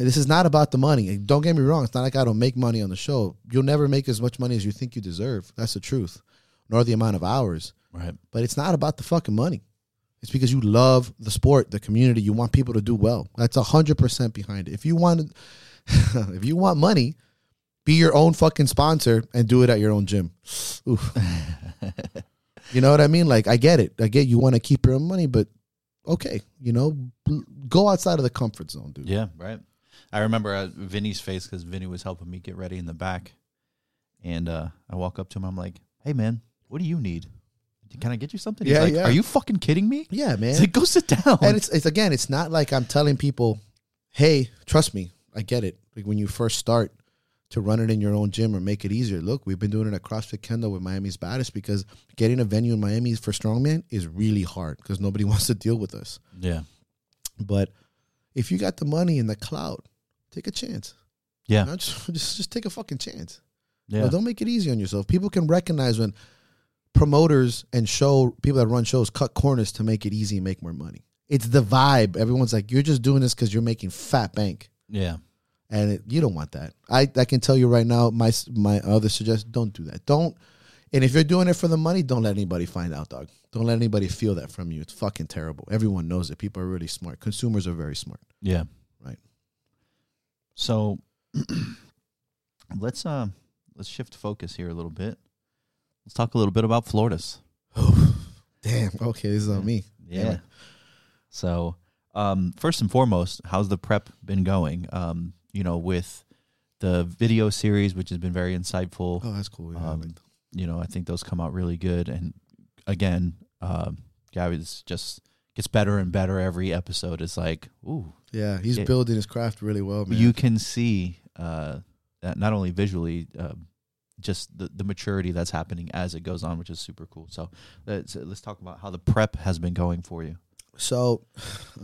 this is not about the money. Don't get me wrong. It's not like I don't make money on the show. You'll never make as much money as you think you deserve. That's the truth. Nor the amount of hours. Right. But it's not about the fucking money. It's because you love the sport, the community. You want people to do well. That's 100% behind it. If you want money, be your own fucking sponsor and do it at your own gym. Oof. You know what I mean? Like, I get it. I get you want to keep your own money, but okay, you know, go outside of the comfort zone, dude. Yeah, right. I remember Vinny's face because Vinny was helping me get ready in the back. And I walk up to him. I'm like, hey, man, what do you need? Can I get you something? Yeah, he's like, yeah. Are you fucking kidding me? Yeah, man. He's like, go sit down. And it's not like I'm telling people, hey, trust me, I get it. Like when you first start to run it in your own gym or make it easier. Look, we've been doing it at CrossFit Kendo with Miami's Baddest because getting a venue in Miami for strongman is really hard because nobody wants to deal with us. Yeah. But if you got the money and the clout, take a chance. Yeah. You know, just take a fucking chance. Yeah. You know, don't make it easy on yourself. People can recognize when promoters and people that run shows cut corners to make it easy and make more money. It's the vibe. Everyone's like, you're just doing this because you're making fat bank. Yeah. And you don't want that. I can tell you right now, my other suggestion, don't do that. Don't. And if you're doing it for the money, don't let anybody find out, dog. Don't let anybody feel that from you. It's fucking terrible. Everyone knows it. People are really smart. Consumers are very smart. Yeah. Right. So let's shift focus here a little bit. Let's talk a little bit about Floridas. Damn. Okay, this is on me. Yeah. So first and foremost, how's the prep been going? You know, with the video series, which has been very insightful. Oh, that's cool. Yeah, you know, I think those come out really good. And again, Gabby's just gets better and better every episode. It's like, ooh. Yeah, he's building his craft really well, man. You can see that not only visually, just the maturity that's happening as it goes on, which is super cool. So let's talk about how the prep has been going for you. So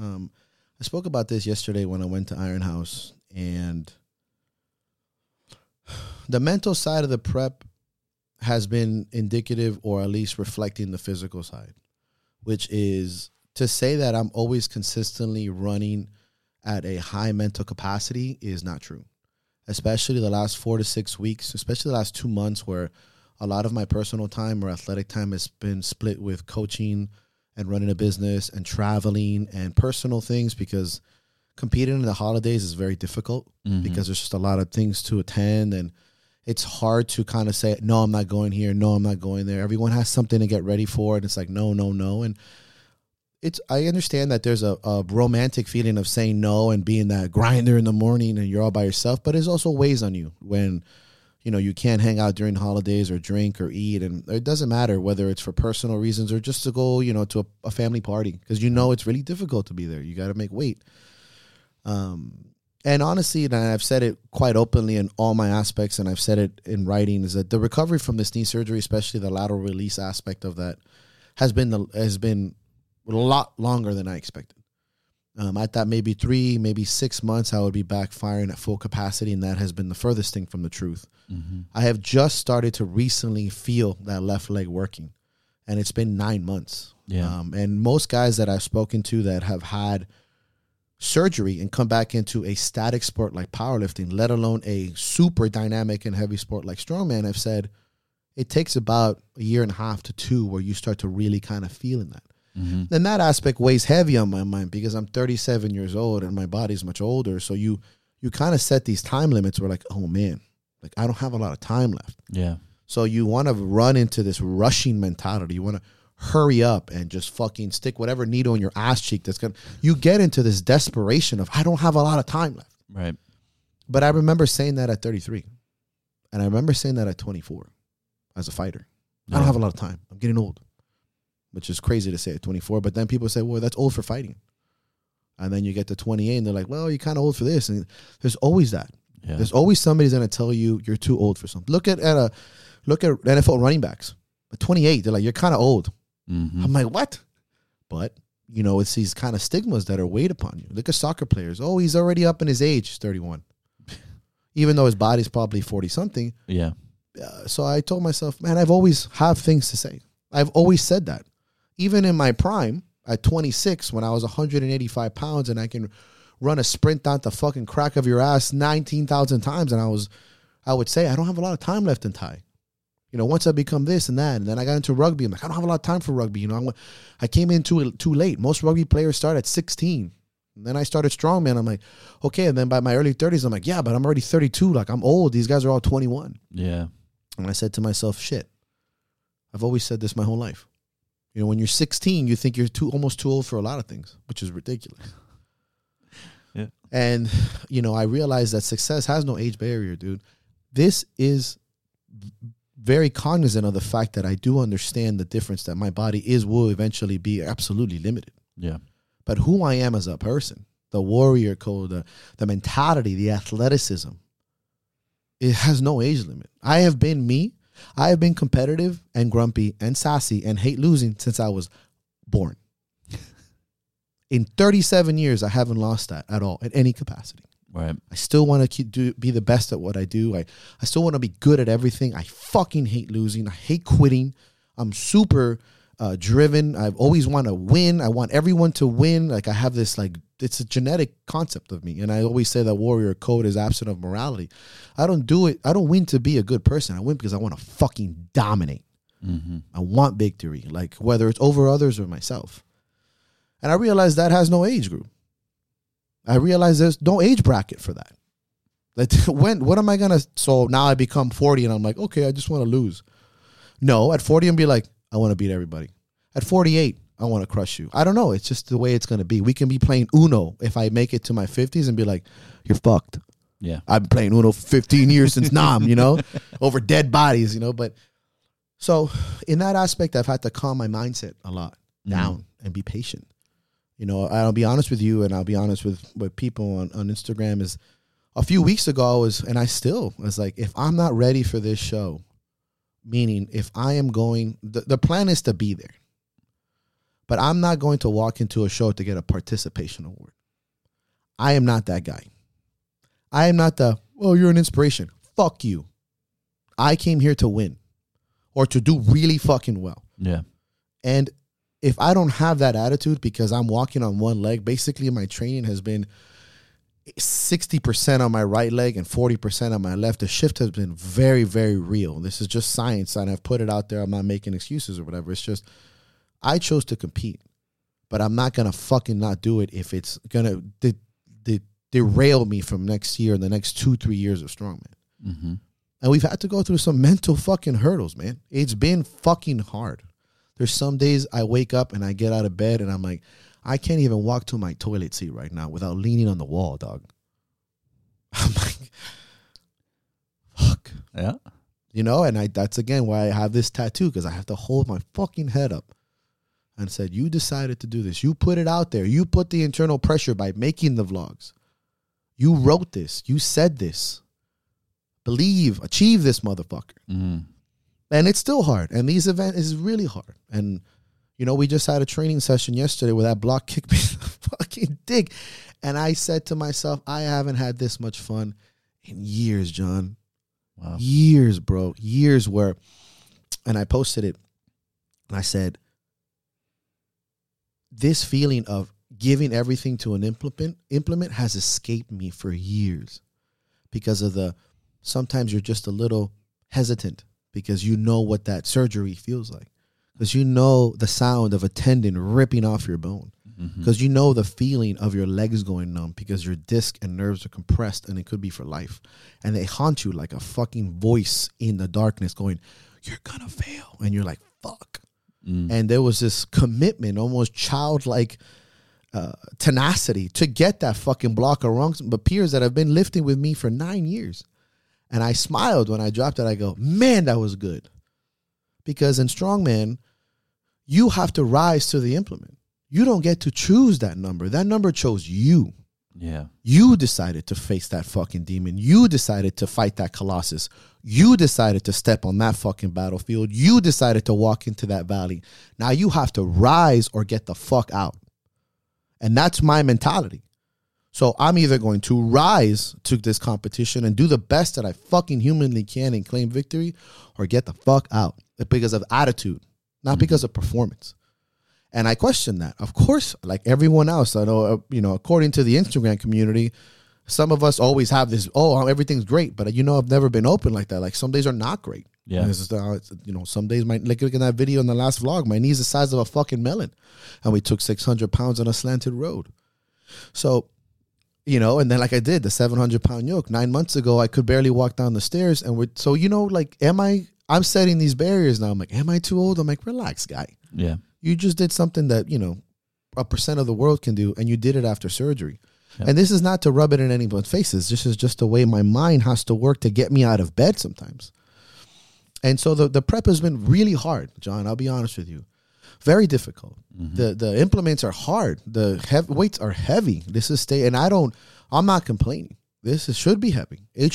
I spoke about this yesterday when I went to Iron House. And the mental side of the prep has been indicative, or at least reflecting the physical side, which is to say that I'm always consistently running at a high mental capacity is not true, especially the last 4 to 6 weeks, especially the last 2 months, where a lot of my personal time or athletic time has been split with coaching and running a business and traveling and personal things, because competing in the holidays is very difficult, because there's just a lot of things to attend, and it's hard to kind of say, no, I'm not going here. No, I'm not going there. Everyone has something to get ready for. And it's like, no, no, no. And I understand that there's a romantic feeling of saying no and being that grinder in the morning and you're all by yourself, but it's also weighs on you when, you know, you can't hang out during holidays or drink or eat. And it doesn't matter whether it's for personal reasons or just to go, you know, to a family party, because, you know, it's really difficult to be there. You got to make weight. And honestly, and I've said it quite openly in all my aspects, and I've said it in writing, is that the recovery from this knee surgery, especially the lateral release aspect of that, has been a lot longer than I expected. I thought maybe 3, maybe 6 months I would be back firing at full capacity, and that has been the furthest thing from the truth. Mm-hmm. I have just started to recently feel that left leg working, and it's been 9 months. Yeah. And most guys that I've spoken to that have had surgery and come back into a static sport like powerlifting, let alone a super dynamic and heavy sport like strongman, I've said it takes about 1.5 to 2 where you start to really kind of feel in that. Mm-hmm. And that aspect weighs heavy on my mind, because I'm 37 years old and my body's much older. So you kind of set these time limits where, like, oh man, like I don't have a lot of time left. Yeah. So you want to run into this rushing mentality. You want to hurry up and just fucking stick whatever needle in your ass cheek you get into this desperation of, I don't have a lot of time left. Right. But I remember saying that at 33. And I remember saying that at 24 as a fighter. Yeah. I don't have a lot of time. I'm getting old, which is crazy to say at 24. But then people say, well, that's old for fighting. And then you get to 28 and they're like, well, you're kind of old for this. And there's always that. Yeah. There's always somebody's going to tell you you're too old for something. Look at NFL running backs. At 28, they're like, you're kind of old. Mm-hmm. I'm like, what? But, you know, it's these kind of stigmas that are weighed upon you. Look at soccer players. Oh, he's already up in his age. He's 31. Even though his body's probably 40-something. Yeah. So I told myself, man, I've always have things to say. I've always said that. Even in my prime, at 26, when I was 185 pounds and I can run a sprint down the fucking crack of your ass 19,000 times, and I would say, I don't have a lot of time left in Thai. You know, once I become this and that, and then I got into rugby. I'm like, I don't have a lot of time for rugby. You know, I came in too late. Most rugby players start at 16. And then I started strongman. I'm like, okay. And then by my early 30s, I'm like, yeah, but I'm already 32. Like, I'm old. These guys are all 21. Yeah. And I said to myself, shit, I've always said this my whole life. You know, when you're 16, you think you're almost too old for a lot of things, which is ridiculous. Yeah. And, you know, I realized that success has no age barrier, dude. This is very cognizant of the fact that I do understand the difference that my body will eventually be absolutely limited. Yeah. But who I am as a person, the warrior code, the mentality, the athleticism, it has no age limit. I have been me. I have been competitive and grumpy and sassy and hate losing since I was born. In 37 years, I haven't lost that at all, at any capacity. Right. I still want to be the best at what I do. I still want to be good at everything. I fucking hate losing. I hate quitting. I'm super driven. I've always want to win. I want everyone to win. Like, I have this, like, it's a genetic concept of me. And I always say that warrior code is absent of morality. I don't win to be a good person. I win because I want to fucking dominate. Mm-hmm. I want victory, like whether it's over others or myself. And I realized that has no age group. I realized there's no age bracket for that. Like, when, what am I gonna? So now I become 40 and I'm like, okay, I just want to lose. No, at 40 and be like, I want to beat everybody. At 48, I want to crush you. I don't know. It's just the way it's gonna be. We can be playing Uno if I make it to my 50s and be like, you're fucked. Yeah, I've been playing Uno 15 years since Nam, you know, over dead bodies, you know. But so in that aspect, I've had to calm my mindset a lot down and be patient. You know, I'll be honest with you, and I'll be honest with people on Instagram is a few weeks ago, I was like, if I'm not ready for this show, meaning if I am going, the plan is to be there, but I'm not going to walk into a show to get a participation award. I am not that guy. I am not the, oh, you're an inspiration. Fuck you. I came here to win or to do really fucking well. Yeah. And if I don't have that attitude because I'm walking on one leg, basically my training has been 60% on my right leg and 40% on my left. The shift has been very, very real. This is just science, and I've put it out there. I'm not making excuses or whatever. It's just I chose to compete, but I'm not going to fucking not do it if it's going to derail me from next year and the next 2-3 years of strongman. Mm-hmm. And we've had to go through some mental fucking hurdles, man. It's been fucking hard. There's some days I wake up and I get out of bed and I'm like, I can't even walk to my toilet seat right now without leaning on the wall, dog. I'm like, fuck. Yeah. You know, and that's again why I have this tattoo, because I have to hold my fucking head up and said, you decided to do this. You put it out there. You put the internal pressure by making the vlogs. You wrote this. You said this. Believe, achieve this motherfucker. Mm-hmm. And it's still hard. And these events is really hard. And you know, we just had a training session yesterday where that block kicked me in the fucking dick. And I said to myself, I haven't had this much fun in years, John. Wow. Years, bro. Years where, and I posted it, and I said, this feeling of giving everything to an implement has escaped me for years because of the, sometimes you're just a little hesitant because you know what that surgery feels like. Because you know the sound of a tendon ripping off your bone. Because you know the feeling of your legs going numb because your disc and nerves are compressed and it could be for life. And they haunt you like a fucking voice in the darkness going, you're going to fail. And you're like, fuck. Mm. And there was this commitment, almost childlike tenacity to get that fucking block around my peers that have been lifting with me for 9 years. And I smiled when I dropped it. I go, man, that was good. Because in strongman, you have to rise to the implement. You don't get to choose that number. That number chose you. Yeah. You decided to face that fucking demon. You decided to fight that colossus. You decided to step on that fucking battlefield. You decided to walk into that valley. Now you have to rise or get the fuck out. And that's my mentality. So I'm either going to rise to this competition and do the best that I fucking humanly can and claim victory, or get the fuck out because of attitude, not because of performance. And I question that. Of course, like everyone else, I know, you know, according to the Instagram community, some of us always have this, oh, everything's great, but you know, I've never been open like that. Like some days are not great. Yeah. It's just, you know, some days, look at that video in the last vlog, my knee's the size of a fucking melon and we took 600 pounds on a slanted road. So, you know, and then like I did the 700-pound yoke 9 months ago, I could barely walk down the stairs. And we're, so, you know, like, I'm setting these barriers now. I'm like, am I too old? I'm like, relax, guy. Yeah. You just did something that, you know, 1% of the world can do. And you did it after surgery. Yep. And this is not to rub it in anyone's faces. This is just the way my mind has to work to get me out of bed sometimes. And so the prep has been really hard, John. I'll be honest with you. Very difficult. Mm-hmm. The implements are hard. The weights are heavy. This is and I'm not complaining. This should be heavy. You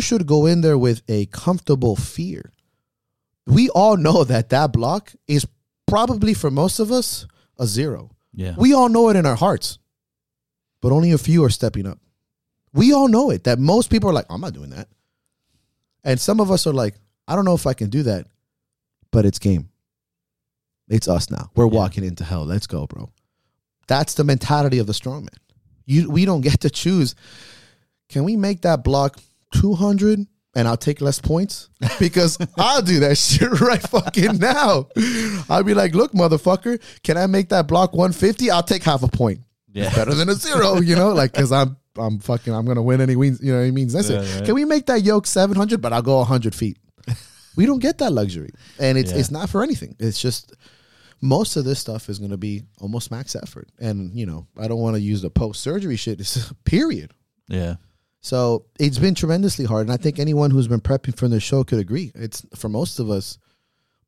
should go in there with a comfortable fear. We all know that block is probably for most of us a zero. Yeah. We all know it in our hearts, but only a few are stepping up. We all know it, that most people are like, I'm not doing that. And some of us are like, I don't know if I can do that, but it's game. It's us now. We're walking into hell. Let's go, bro. That's the mentality of the strongman. We don't get to choose. Can we make that block 200, and I'll take less points because I'll do that shit right fucking now. I'll be like, look, motherfucker, can I make that block 150? I'll take half a point. Yeah. It's better than a zero, you know, like, because I'm fucking, I'm going to win any wins, you know what I mean? That's it. Right. Can we make that yoke 700, but I'll go 100 feet? We don't get that luxury. And it's not for anything. It's just most of this stuff is going to be almost max effort. And, you know, I don't want to use the post-surgery shit. It's a period. Yeah. So it's been tremendously hard. And I think anyone who's been prepping for the show could agree. It's for most of us,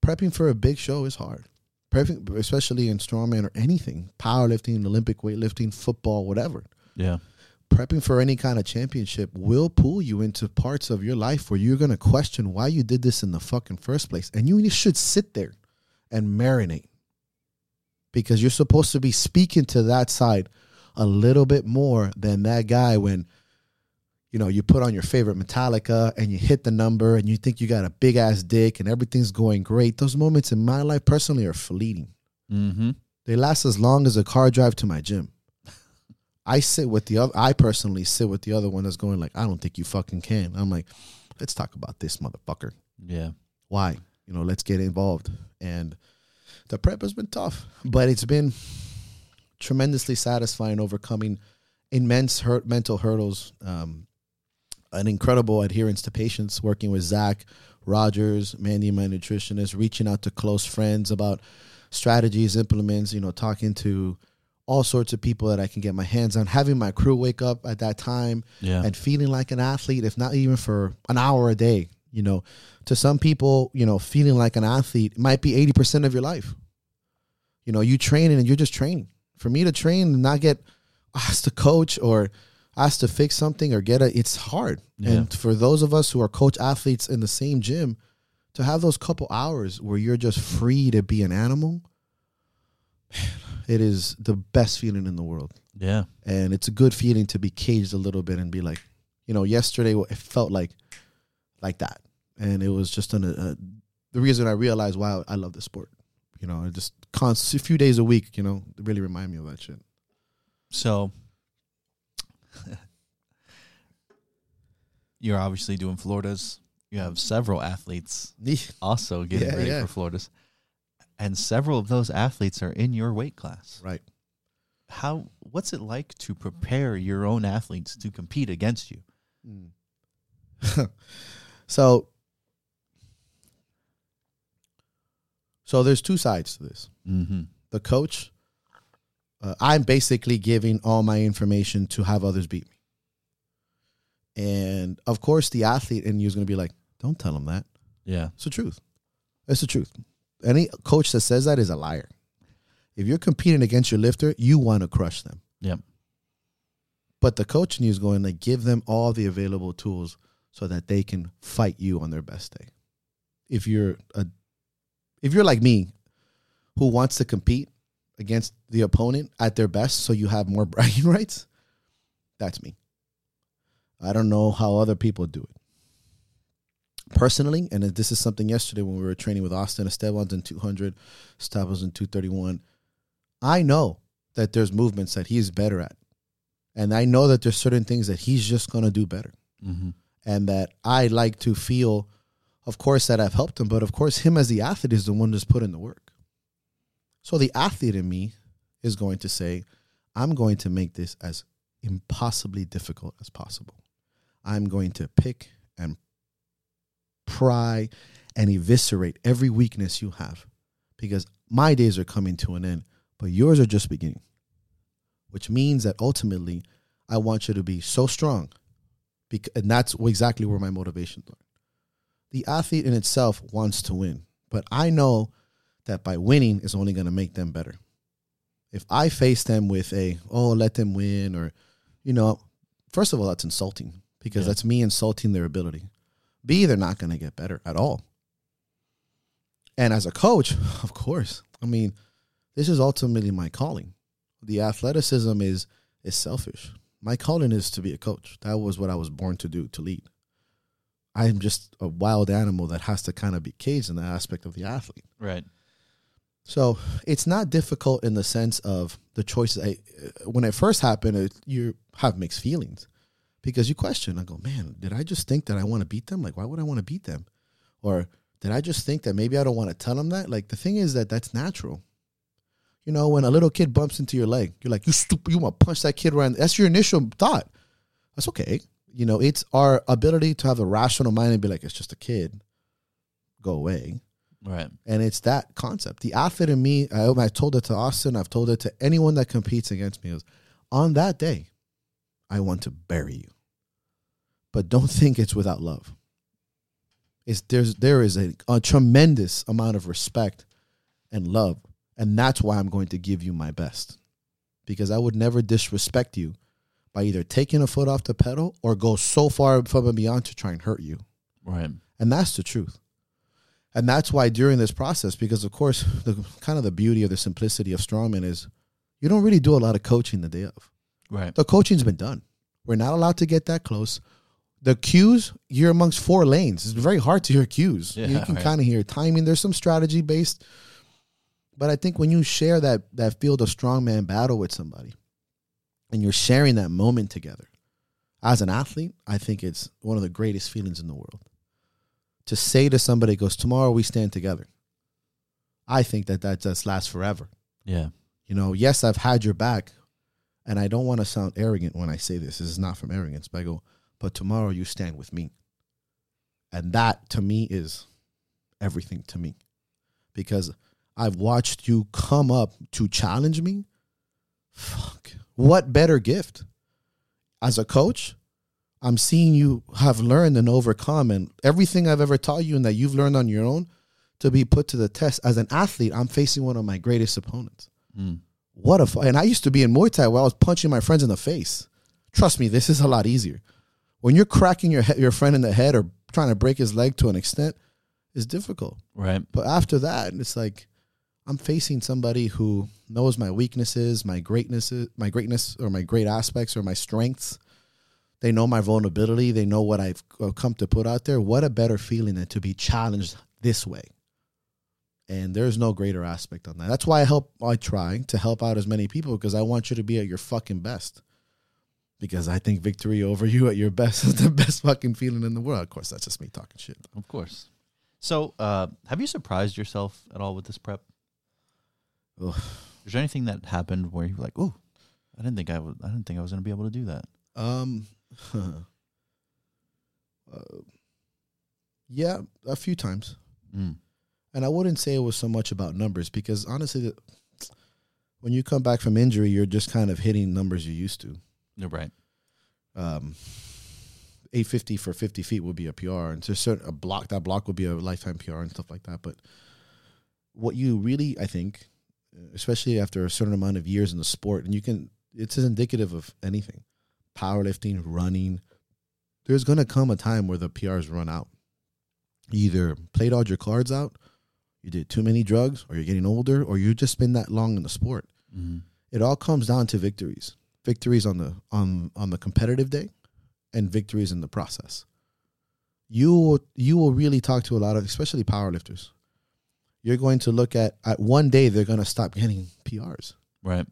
prepping for a big show is hard. Prepping, especially in strongman or anything, powerlifting, Olympic weightlifting, football, whatever. Yeah. Prepping for any kind of championship will pull you into parts of your life where you're going to question why you did this in the fucking first place. And you should sit there and marinate because you're supposed to be speaking to that side a little bit more than that guy when, you know, you put on your favorite Metallica and you hit the number and you think you got a big ass dick and everything's going great. Those moments in my life personally are fleeting. Mm-hmm. They last as long as a car drive to my gym. I personally sit with the other one that's going like, I don't think you fucking can. I'm like, let's talk about this, motherfucker. Yeah. Why? You know, let's get involved. And the prep has been tough, but it's been tremendously satisfying overcoming immense mental hurdles, an incredible adherence to patients, working with Zach, Rogers, Mandy, my nutritionist, reaching out to close friends about strategies, implements, you know, talking to all sorts of people that I can get my hands on, having my crew wake up at that time and feeling like an athlete, if not even for an hour a day, you know. To some people, you know, feeling like an athlete might be 80% of your life. You know, you training and you're just training. For me to train and not get asked to coach or asked to fix something or it's hard. Yeah. And for those of us who are coach athletes in the same gym, to have those couple hours where you're just free to be an animal, man, it is the best feeling in the world. Yeah. And it's a good feeling to be caged a little bit and be like, you know, yesterday it felt like that. And it was just the reason I realized why I love this sport. You know, it just a few days a week, you know, really remind me of that shit. So you're obviously doing Floridas. You have several athletes also getting ready for Floridas. And several of those athletes are in your weight class. Right. What's it like to prepare your own athletes to compete against you? Mm. So there's two sides to this. Mm-hmm. The coach, I'm basically giving all my information to have others beat me. And, of course, the athlete in you is going to be like, don't tell them that. Yeah. It's the truth. It's the truth. Any coach that says that is a liar. If you're competing against your lifter, you want to crush them. Yep. But the coach in you is going to give them all the available tools so that they can fight you on their best day. If you're like me, who wants to compete against the opponent at their best so you have more bragging rights, that's me. I don't know how other people do it. Personally, and this is something yesterday when we were training with Austin, Esteban's in 200, Esteban's in 231. I know that there's movements that he's better at. And I know that there's certain things that he's just going to do better. Mm-hmm. And that I like to feel, of course, that I've helped him. But, of course, him as the athlete is the one that's put in the work. So the athlete in me is going to say, I'm going to make this as impossibly difficult as possible. I'm going to pick and pry and eviscerate every weakness you have because my days are coming to an end, but yours are just beginning, which means that ultimately I want you to be so strong, and that's exactly where my motivations are. The athlete in itself wants to win, but I know that by winning is only going to make them better. If I face them with let them win or, you know, first of all, that's insulting because that's me insulting their ability. B, they're not going to get better at all. And as a coach, of course, I mean, this is ultimately my calling. The athleticism is selfish. My calling is to be a coach. That was what I was born to do, to lead. I'm just a wild animal that has to kind of be caged in that aspect of the athlete. Right. So it's not difficult in the sense of the choices. When it first happened, you have mixed feelings because you question. I go, man, did I just think that I want to beat them? Like, why would I want to beat them? Or did I just think that maybe I don't want to tell them that? Like, the thing is that that's natural. You know, when a little kid bumps into your leg, you're like, you stupid, you want to punch that kid around. That's your initial thought. That's okay. You know, it's our ability to have a rational mind and be like, it's just a kid. Go away. Right. And it's that concept. The athlete in me, I told it to Austin. I've told it to anyone that competes against me. It was, on that day, I want to bury you. But don't think it's without love. There is a tremendous amount of respect and love. And that's why I'm going to give you my best. Because I would never disrespect you by either taking a foot off the pedal or go so far from and beyond to try and hurt you. Right. And that's the truth. And that's why during this process, because, of course, the kind of the beauty or the simplicity of strongman is you don't really do a lot of coaching the day of. Right. The coaching's been done. We're not allowed to get that close. The cues, you're amongst four lanes. It's very hard to hear cues. Yeah, you can kind of hear timing. There's some strategy-based. But I think when you share that field of strongman battle with somebody and you're sharing that moment together, as an athlete, I think it's one of the greatest feelings in the world. To say to somebody, goes, tomorrow we stand together. I think that just lasts forever. Yeah. You know, yes, I've had your back, and I don't want to sound arrogant when I say this. This is not from arrogance, but I go, but tomorrow you stand with me. And that, to me, is everything to me. Because I've watched you come up to challenge me. Fuck. What better gift? As a coach, I'm seeing you have learned and overcome, and everything I've ever taught you and that you've learned on your own to be put to the test. As an athlete, I'm facing one of my greatest opponents. Mm. What a fight. And I used to be in Muay Thai where I was punching my friends in the face. Trust me, this is a lot easier. When you're cracking your friend in the head or trying to break his leg to an extent, it's difficult. Right. But after that, it's like, I'm facing somebody who knows my weaknesses, my greatness or my great aspects or my strengths. They know my vulnerability. They know what I've come to put out there. What a better feeling than to be challenged this way. And there's no greater aspect on that. That's why I try to help out as many people, because I want you to be at your fucking best. Because I think victory over you at your best is the best fucking feeling in the world. Of course, that's just me talking shit. Of course. So have you surprised yourself at all with this prep? Ugh. Is there anything that happened where you were like, "Oh, I didn't think I was going to be able to do that"? Yeah, a few times, and I wouldn't say it was so much about numbers, because honestly, when you come back from injury, you're just kind of hitting numbers you're used to. You're right. 850 for 50 feet would be a PR, and to a block, that block would be a lifetime PR and stuff like that. But what you really, I think, especially after a certain amount of years in the sport, and it's indicative of anything, powerlifting, running, there's going to come a time where the PRs run out. You either played all your cards out, you did too many drugs, or you're getting older, or you've just been that long in the sport. Mm-hmm. It all comes down to victories. Victories on the competitive day and victories in the process. You will really talk to a lot of, especially powerlifters. You're going to look at one day they're going to stop getting PRs. Right.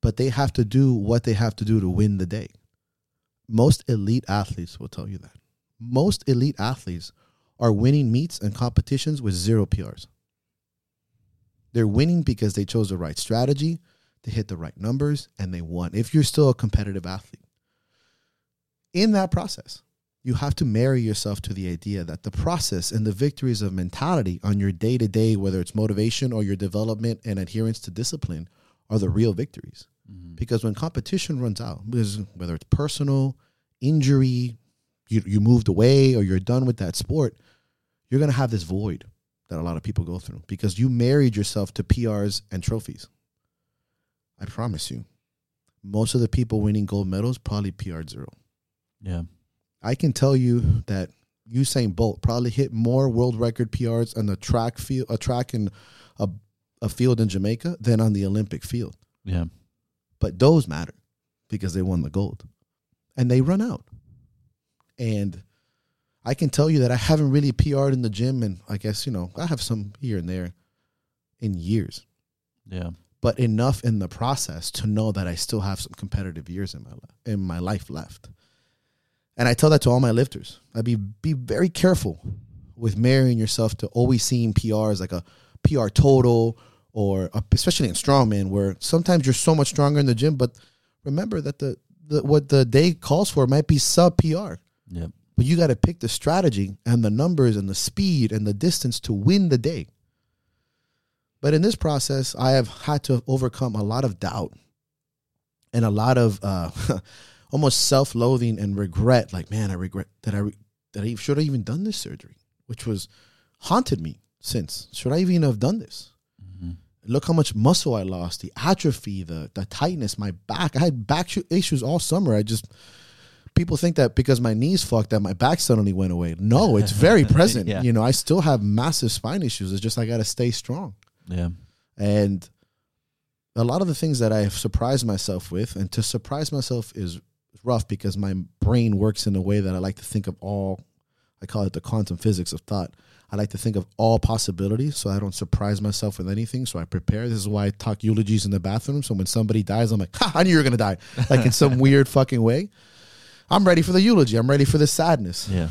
But they have to do what they have to do to win the day. Most elite athletes will tell you that. Most elite athletes are winning meets and competitions with zero PRs. They're winning because they chose the right strategy, they hit the right numbers, and they won. If you're still a competitive athlete. In that process, you have to marry yourself to the idea that the process and the victories of mentality on your day-to-day, whether it's motivation or your development and adherence to discipline, are the real victories. Mm-hmm. Because when competition runs out, because whether it's personal, injury, you moved away or you're done with that sport, you're going to have this void that a lot of people go through because you married yourself to PRs and trophies. I promise you, most of the people winning gold medals probably PR'd zero. Yeah. I can tell you that Usain Bolt probably hit more world record PRs on the track and a field in Jamaica than on the Olympic field. Yeah. But those matter because they won the gold. And they run out. And I can tell you that I haven't really PR'd in the gym, and I guess, you know, I have some here and there in years. Yeah. But enough in the process to know that I still have some competitive years in my life left. And I tell that to all my lifters. I'd be very careful with marrying yourself to always seeing PRs like a PR total, or especially in strongman, where sometimes you're so much stronger in the gym, but remember that what the day calls for might be sub PR. Yep. But you got to pick the strategy and the numbers and the speed and the distance to win the day. But in this process, I have had to overcome a lot of doubt and a lot of almost self-loathing and regret. Like, man, I regret that I should have even done this surgery, which was haunted me since. Should I even have done this? Mm-hmm. Look how much muscle I lost, the atrophy, the tightness, my back. I had back issues all summer. People think that because my knees fucked that my back suddenly went away. No, it's very present. Yeah. You know, I still have massive spine issues. It's just I got to stay strong. Yeah. And a lot of the things that I have surprised myself with, and to surprise myself is rough because my brain works in a way that I like to think of all, I call it the quantum physics of thought. I like to think of all possibilities so I don't surprise myself with anything. So I prepare. This is why I talk eulogies in the bathroom. So when somebody dies, I'm like, ha, I knew you were going to die. Like in some weird fucking way. I'm ready for the eulogy. I'm ready for the sadness. Yeah.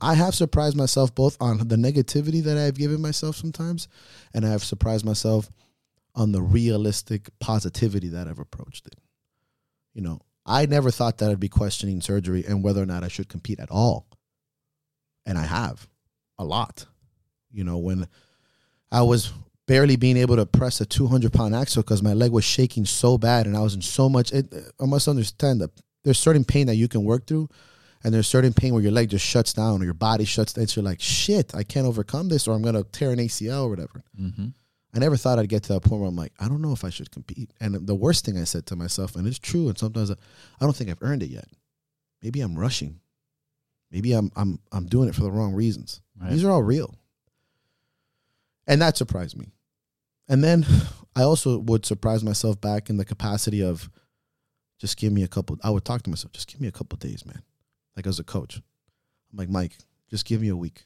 I have surprised myself both on the negativity that I've given myself sometimes, and I have surprised myself on the realistic positivity that I've approached it. You know, I never thought that I'd be questioning surgery and whether or not I should compete at all. And I have a lot. You know, when I was barely being able to press a 200-pound axle because my leg was shaking so bad and I was in so much. I must understand that there's certain pain that you can work through, and there's certain pain where your leg just shuts down or your body shuts down. So you're like, shit, I can't overcome this, or I'm going to tear an ACL or whatever. Mm-hmm. I never thought I'd get to that point where I'm like, I don't know if I should compete. And the worst thing I said to myself, and it's true, and sometimes I don't think I've earned it yet. Maybe I'm rushing. Maybe I'm doing it for the wrong reasons. Right. These are all real. And that surprised me. And then I also would surprise myself back in the capacity of, just give me a couple. I would talk to myself, just give me a couple days, man. Like as a coach. I'm like, Mike, just give me a week.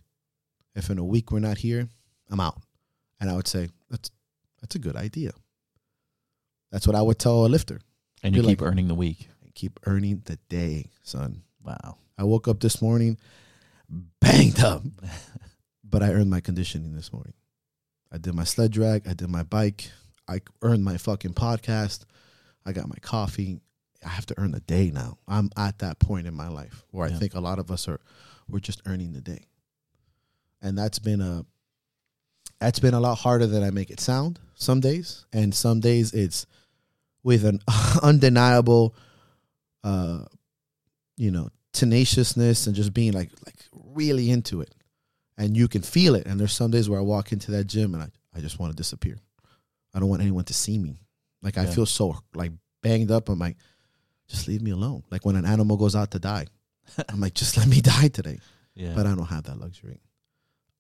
If in a week we're not here, I'm out. And I would say, that's a good idea. That's what I would tell a lifter. And you keep like, earning the week. Keep earning the day, son. Wow. I woke up this morning, banged up. But I earned my conditioning this morning. I did my sled drag. I did my bike. I earned my fucking podcast. I got my coffee. I have to earn the day now. I'm at that point in my life where I think a lot of us we're just earning the day. And that's been a lot harder than I make it sound some days. And some days it's with an undeniable, tenaciousness and just being like really into it. And you can feel it. And there's some days where I walk into that gym and I just want to disappear. I don't want anyone to see me. Like I feel so like banged up. I'm like, just leave me alone. Like when an animal goes out to die, I'm like, just let me die today. Yeah. But I don't have that luxury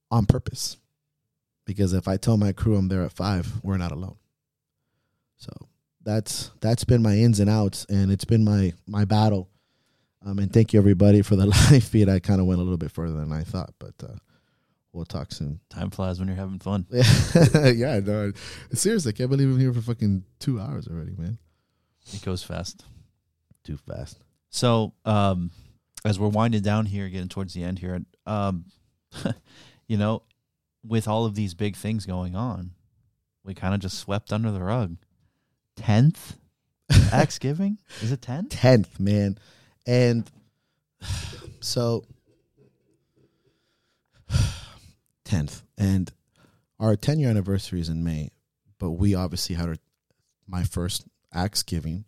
on purpose, because if I tell my crew I'm there at 5, we're not alone. So that's been my ins and outs, and it's been my battle. And thank you everybody for the live feed. I kind of went a little bit further than I thought, but we'll talk soon. Time flies when you're having fun. Yeah, no. Seriously, I can't believe I'm here for fucking 2 hours already, man. It goes fast. Too fast. So, as we're winding down here, getting towards the end here, with all of these big things going on, we kind of just swept under the rug. 10th? Thanksgiving? Is it 10th? 10th, man. And so... 10th, and our 10-year anniversary is in May, but we obviously had my first axe giving,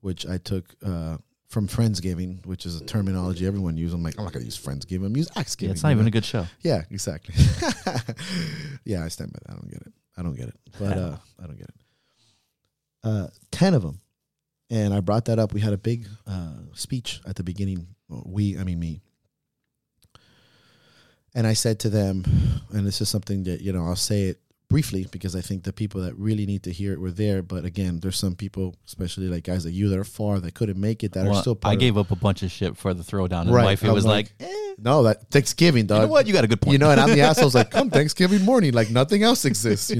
which I took from Friendsgiving, which is a terminology everyone uses. I'm like, I'm not gonna use Friendsgiving, I'm use axe giving. Yeah, it's not even a good show. Yeah, exactly. Yeah, I stand by that. I don't get it, but I don't get it. 10 of them, and I brought that up. We had a big speech at the beginning. Me. And I said to them, and this is something that, I'll say it briefly because I think the people that really need to hear it were there. But again, there's some people, especially like guys like you that are far, that couldn't make it, that are still part of it. I gave up a bunch of shit for the throwdown. And right. Wife, it was like no, that Thanksgiving, dog. You know what? You got a good point. And I'm the assholes like, come Thanksgiving morning, like nothing else exists,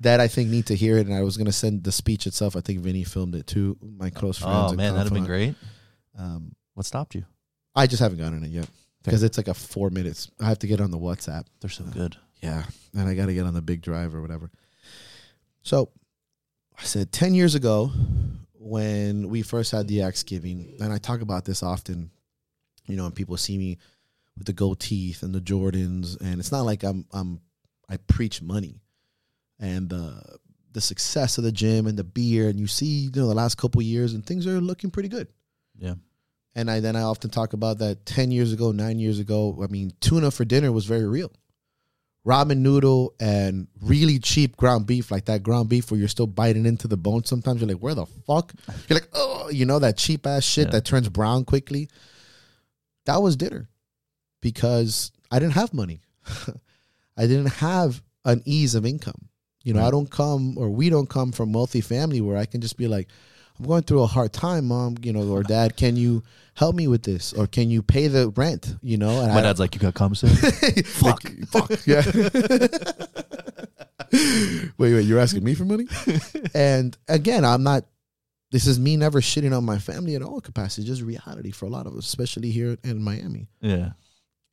That I think need to hear it. And I was going to send the speech itself. I think Vinny filmed it too, my close friends. Oh, man, that'd have been great. What stopped you? I just haven't gotten it yet because it's like a 4 minutes. I have to get on the WhatsApp. They're so good. Yeah. And I got to get on the big drive or whatever. So I said 10 years ago when we first had the axe giving, and I talk about this often, you know, and people see me with the gold teeth and the Jordans, and it's not like I preach money and the success of the gym and the beer, and you see, you know, the last couple of years and things are looking pretty good. Yeah. And I often talk about that 10 years ago, 9 years ago, I mean, tuna for dinner was very real. Ramen noodle and really cheap ground beef, like that ground beef where you're still biting into the bone. Sometimes you're like, where the fuck? You're like, oh, you know, that cheap ass shit that turns brown quickly. That was dinner because I didn't have money. I didn't have an ease of income. You know, I don't come, or we don't come from wealthy family where I can just be like, I'm going through a hard time, mom, you know, or dad, can you help me with this? Or can you pay the rent, you know? And my dad's like, you got cum soon? Fuck. Like, fuck. Yeah. Wait, you're asking me for money? And again, I'm not, this is me never shitting on my family at all capacity, just reality for a lot of us, especially here in Miami. Yeah.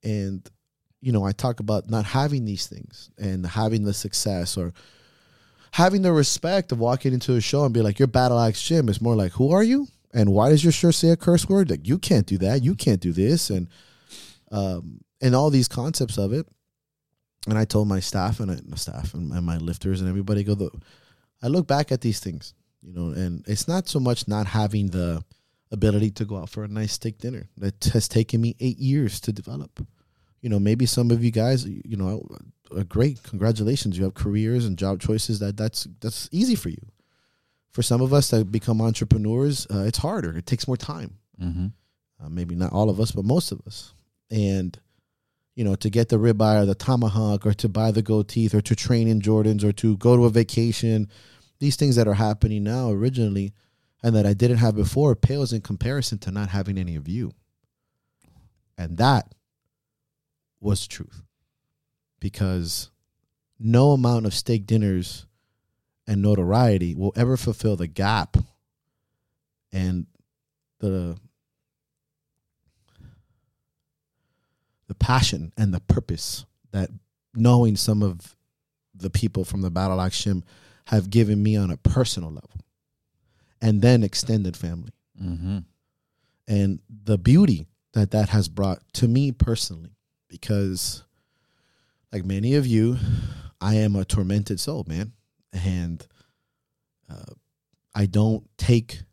And, you know, I talk about not having these things and having the success or having the respect of walking into a show and be like, your Battle Axe Gym is more like, who are you? And why does your shirt say a curse word? Like, you can't do that. You can't do this. And all these concepts of it. And I told my staff and my lifters and everybody, I look back at these things, you know, and it's not so much not having the ability to go out for a nice steak dinner. That has taken me 8 years to develop. You know, maybe some of you guys, you know, are great. Congratulations. You have careers and job choices that's easy for you. For some of us that become entrepreneurs, it's harder. It takes more time. Mm-hmm. Maybe not all of us, but most of us. And, you know, to get the ribeye or the tomahawk or to buy the gold teeth or to train in Jordans or to go to a vacation, these things that are happening now originally and that I didn't have before pales in comparison to not having any of you. And that was truth, because no amount of steak dinners and notoriety will ever fulfill the gap and the passion and the purpose that knowing some of the people from the Battle Axe Gym have given me on a personal level, and then extended family, and the beauty that has brought to me personally. Because, like many of you, I am a tormented soul, man. And I don't take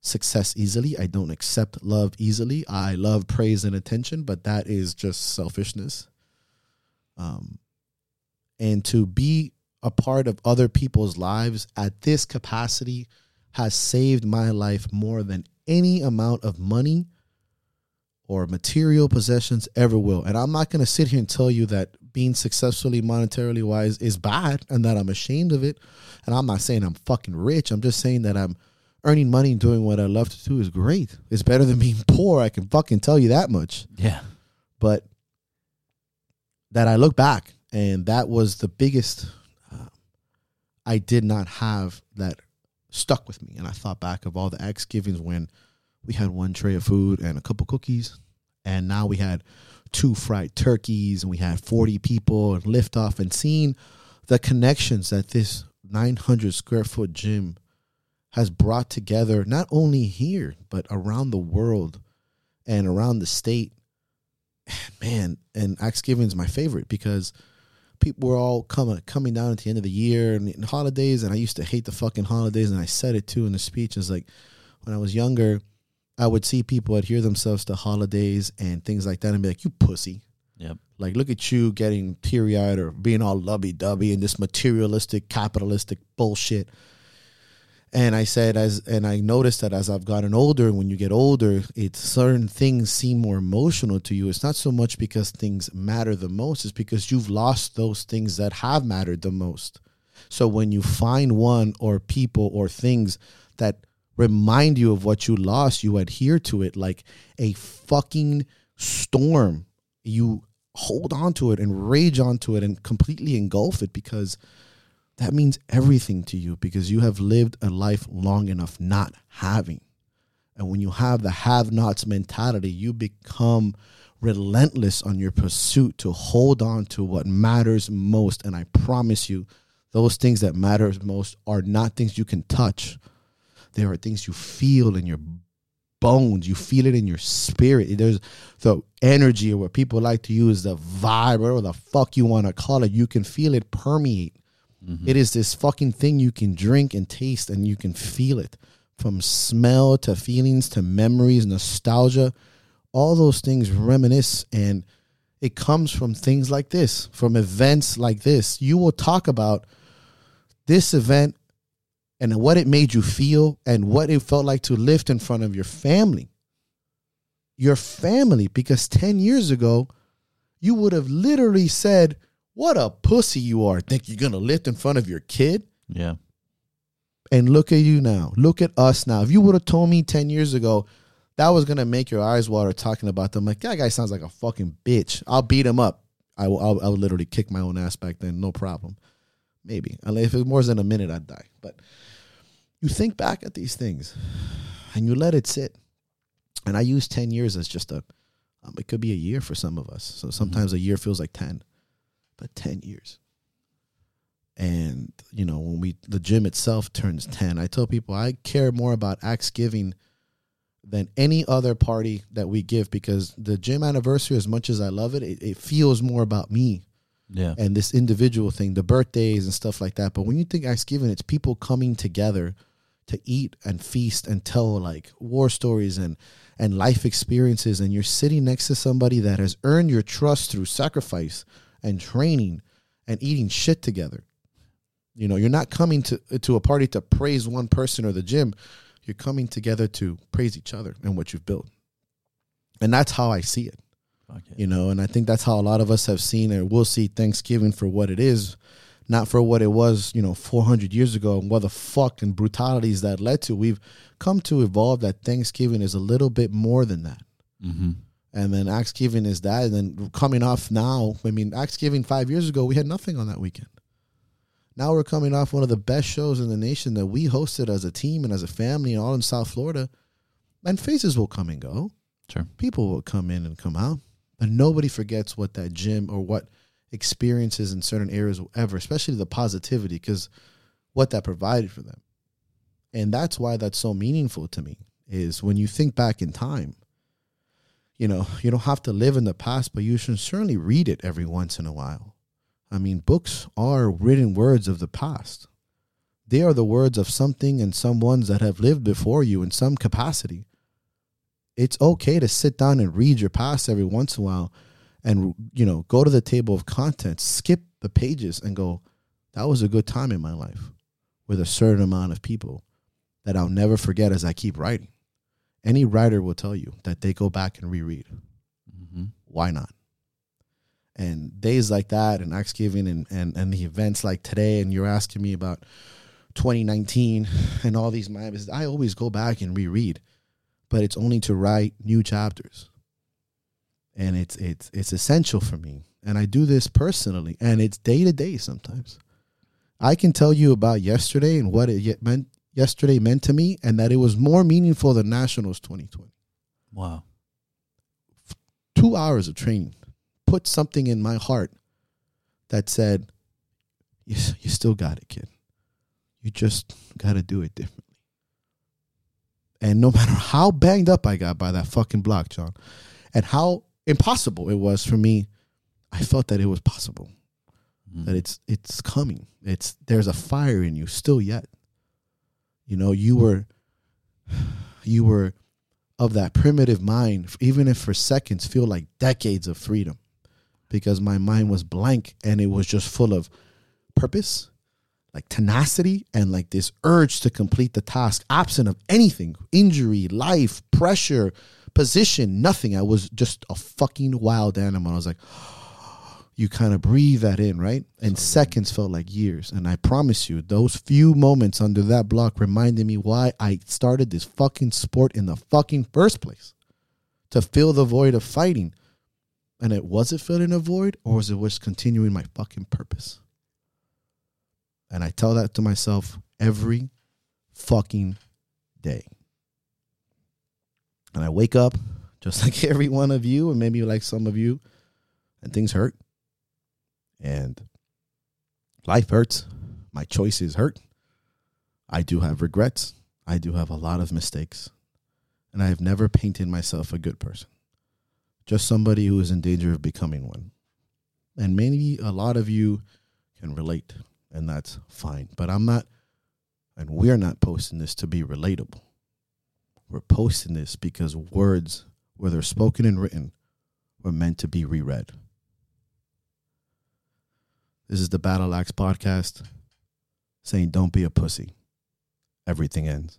success easily. I don't accept love easily. I love praise and attention, but that is just selfishness. And to be a part of other people's lives at this capacity has saved my life more than any amount of money or material possessions ever will. And I'm not going to sit here and tell you that being successfully monetarily wise is bad and that I'm ashamed of it. And I'm not saying I'm fucking rich. I'm just saying that I'm earning money and doing what I love to do is great. It's better than being poor. I can fucking tell you that much. Yeah. But that I look back, and that was the biggest, I did not have that stuck with me. And I thought back of all the axe givings when we had one tray of food and a couple cookies, and now we had 2 fried turkeys, and we had 40 people and liftoff, and seeing the connections that this 900 square foot gym has brought together, not only here, but around the world and around the state, man. And Axe Giving is my favorite because people were all coming down at the end of the year and holidays. And I used to hate the fucking holidays. And I said it too in the speech. It's like, when I was younger, I would see people adhere themselves to holidays and things like that and be like, you pussy. Yep. Like, look at you getting teary-eyed or being all lovey-dovey in this materialistic, capitalistic bullshit. And I said, I noticed that as I've gotten older, and when you get older, it's certain things seem more emotional to you. It's not so much because things matter the most. It's because you've lost those things that have mattered the most. So when you find one or people or things that remind you of what you lost, you adhere to it like a fucking storm. You hold on to it and rage onto it and completely engulf it, because that means everything to you, because you have lived a life long enough not having. And when you have the have-nots mentality, you become relentless on your pursuit to hold on to what matters most. And I promise you, those things that matter most are not things you can touch. They are things you feel in your bones. You feel it in your spirit. There's the energy, or what people like to use, the vibe, whatever the fuck you want to call it. You can feel it permeate. Mm-hmm. It is this fucking thing you can drink and taste, and you can feel it. From smell to feelings to memories, nostalgia, all those things reminisce, and it comes from things like this, from events like this. You will talk about this event and what it made you feel and what it felt like to lift in front of your family, because 10 years ago, you would have literally said, what a pussy you are. Think you're going to lift in front of your kid? Yeah. And look at you now. Look at us now. If you would have told me 10 years ago that was going to make your eyes water talking about them, like, that guy sounds like a fucking bitch, I'll beat him up. I would literally kick my own ass back then, no problem. Maybe. If it was more than a minute, I'd die. But you think back at these things and you let it sit. And I use 10 years as just it could be a year for some of us. So sometimes a year feels like 10, but 10 years. And, you know, when the gym itself turns 10, I tell people I care more about Axe giving than any other party that we give, because the gym anniversary, as much as I love it, it feels more about me. Yeah. And this individual thing, the birthdays and stuff like that. But when you think Axe giving, it's people coming together to eat and feast and tell like war stories and life experiences. And you're sitting next to somebody that has earned your trust through sacrifice and training and eating shit together. You know, you're not coming to a party to praise one person or the gym. You're coming together to praise each other and what you've built. And that's how I see it. Okay. You know, and I think that's how a lot of us have seen and will see Thanksgiving for what it is, not for what it was, you know, 400 years ago and what the fuck and brutalities that led to. We've come to evolve that Thanksgiving is a little bit more than that. Mm-hmm. And then Axe-giving is that. And then coming off now, I mean, Axe-giving 5 years ago, we had nothing on that weekend. Now we're coming off one of the best shows in the nation that we hosted as a team and as a family, all in South Florida. And faces will come and go. Sure. People will come in and come out. But nobody forgets what that gym or what experiences in certain areas will ever, especially the positivity, because what that provided for them. And that's why that's so meaningful to me, is when you think back in time, you know, you don't have to live in the past, but you should certainly read it every once in a while. I mean, books are written words of the past. They are the words of something and someones that have lived before you in some capacity. It's okay to sit down and read your past every once in a while and, you know, go to the table of contents, skip the pages and go, that was a good time in my life with a certain amount of people that I'll never forget as I keep writing. Any writer will tell you that they go back and reread. Mm-hmm. Why not? And days like that and Axe-giving and the events like today, and you're asking me about 2019 and all these Miami's, I always go back and reread, but it's only to write new chapters. And it's essential for me. And I do this personally, and it's day to day sometimes. I can tell you about yesterday and what it meant yesterday meant to me, and that it was more meaningful than Nationals 2020. Wow. 2 hours of training put something in my heart that said, you still got it, kid. You just got to do it differently. And no matter how banged up I got by that fucking block, John, and how impossible it was for me, I felt that it was possible. Mm-hmm. That it's coming. There's a fire in you still yet. You know, you were of that primitive mind, even if for seconds, feel like decades of freedom. Because my mind was blank and it was just full of purpose, like tenacity, and like this urge to complete the task, absent of anything, injury, life, pressure, position, nothing. I was just a fucking wild animal. I was like, oh, you kind of breathe that in, right? And seconds felt like years. And I promise you, those few moments under that block reminded me why I started this fucking sport in the fucking first place, to fill the void of fighting. And it wasn't filling a void, or was it was continuing my fucking purpose? And I tell that to myself every fucking day. And I wake up just like every one of you, and maybe like some of you, and things hurt. And life hurts. My choices hurt. I do have regrets. I do have a lot of mistakes. And I have never painted myself a good person. Just somebody who is in danger of becoming one. And maybe a lot of you can relate, and that's fine. But I'm not, and we're not posting this to be relatable. We're posting this because words, whether spoken and written, were meant to be reread. This is the Battle Axe podcast, saying don't be a pussy. Everything ends.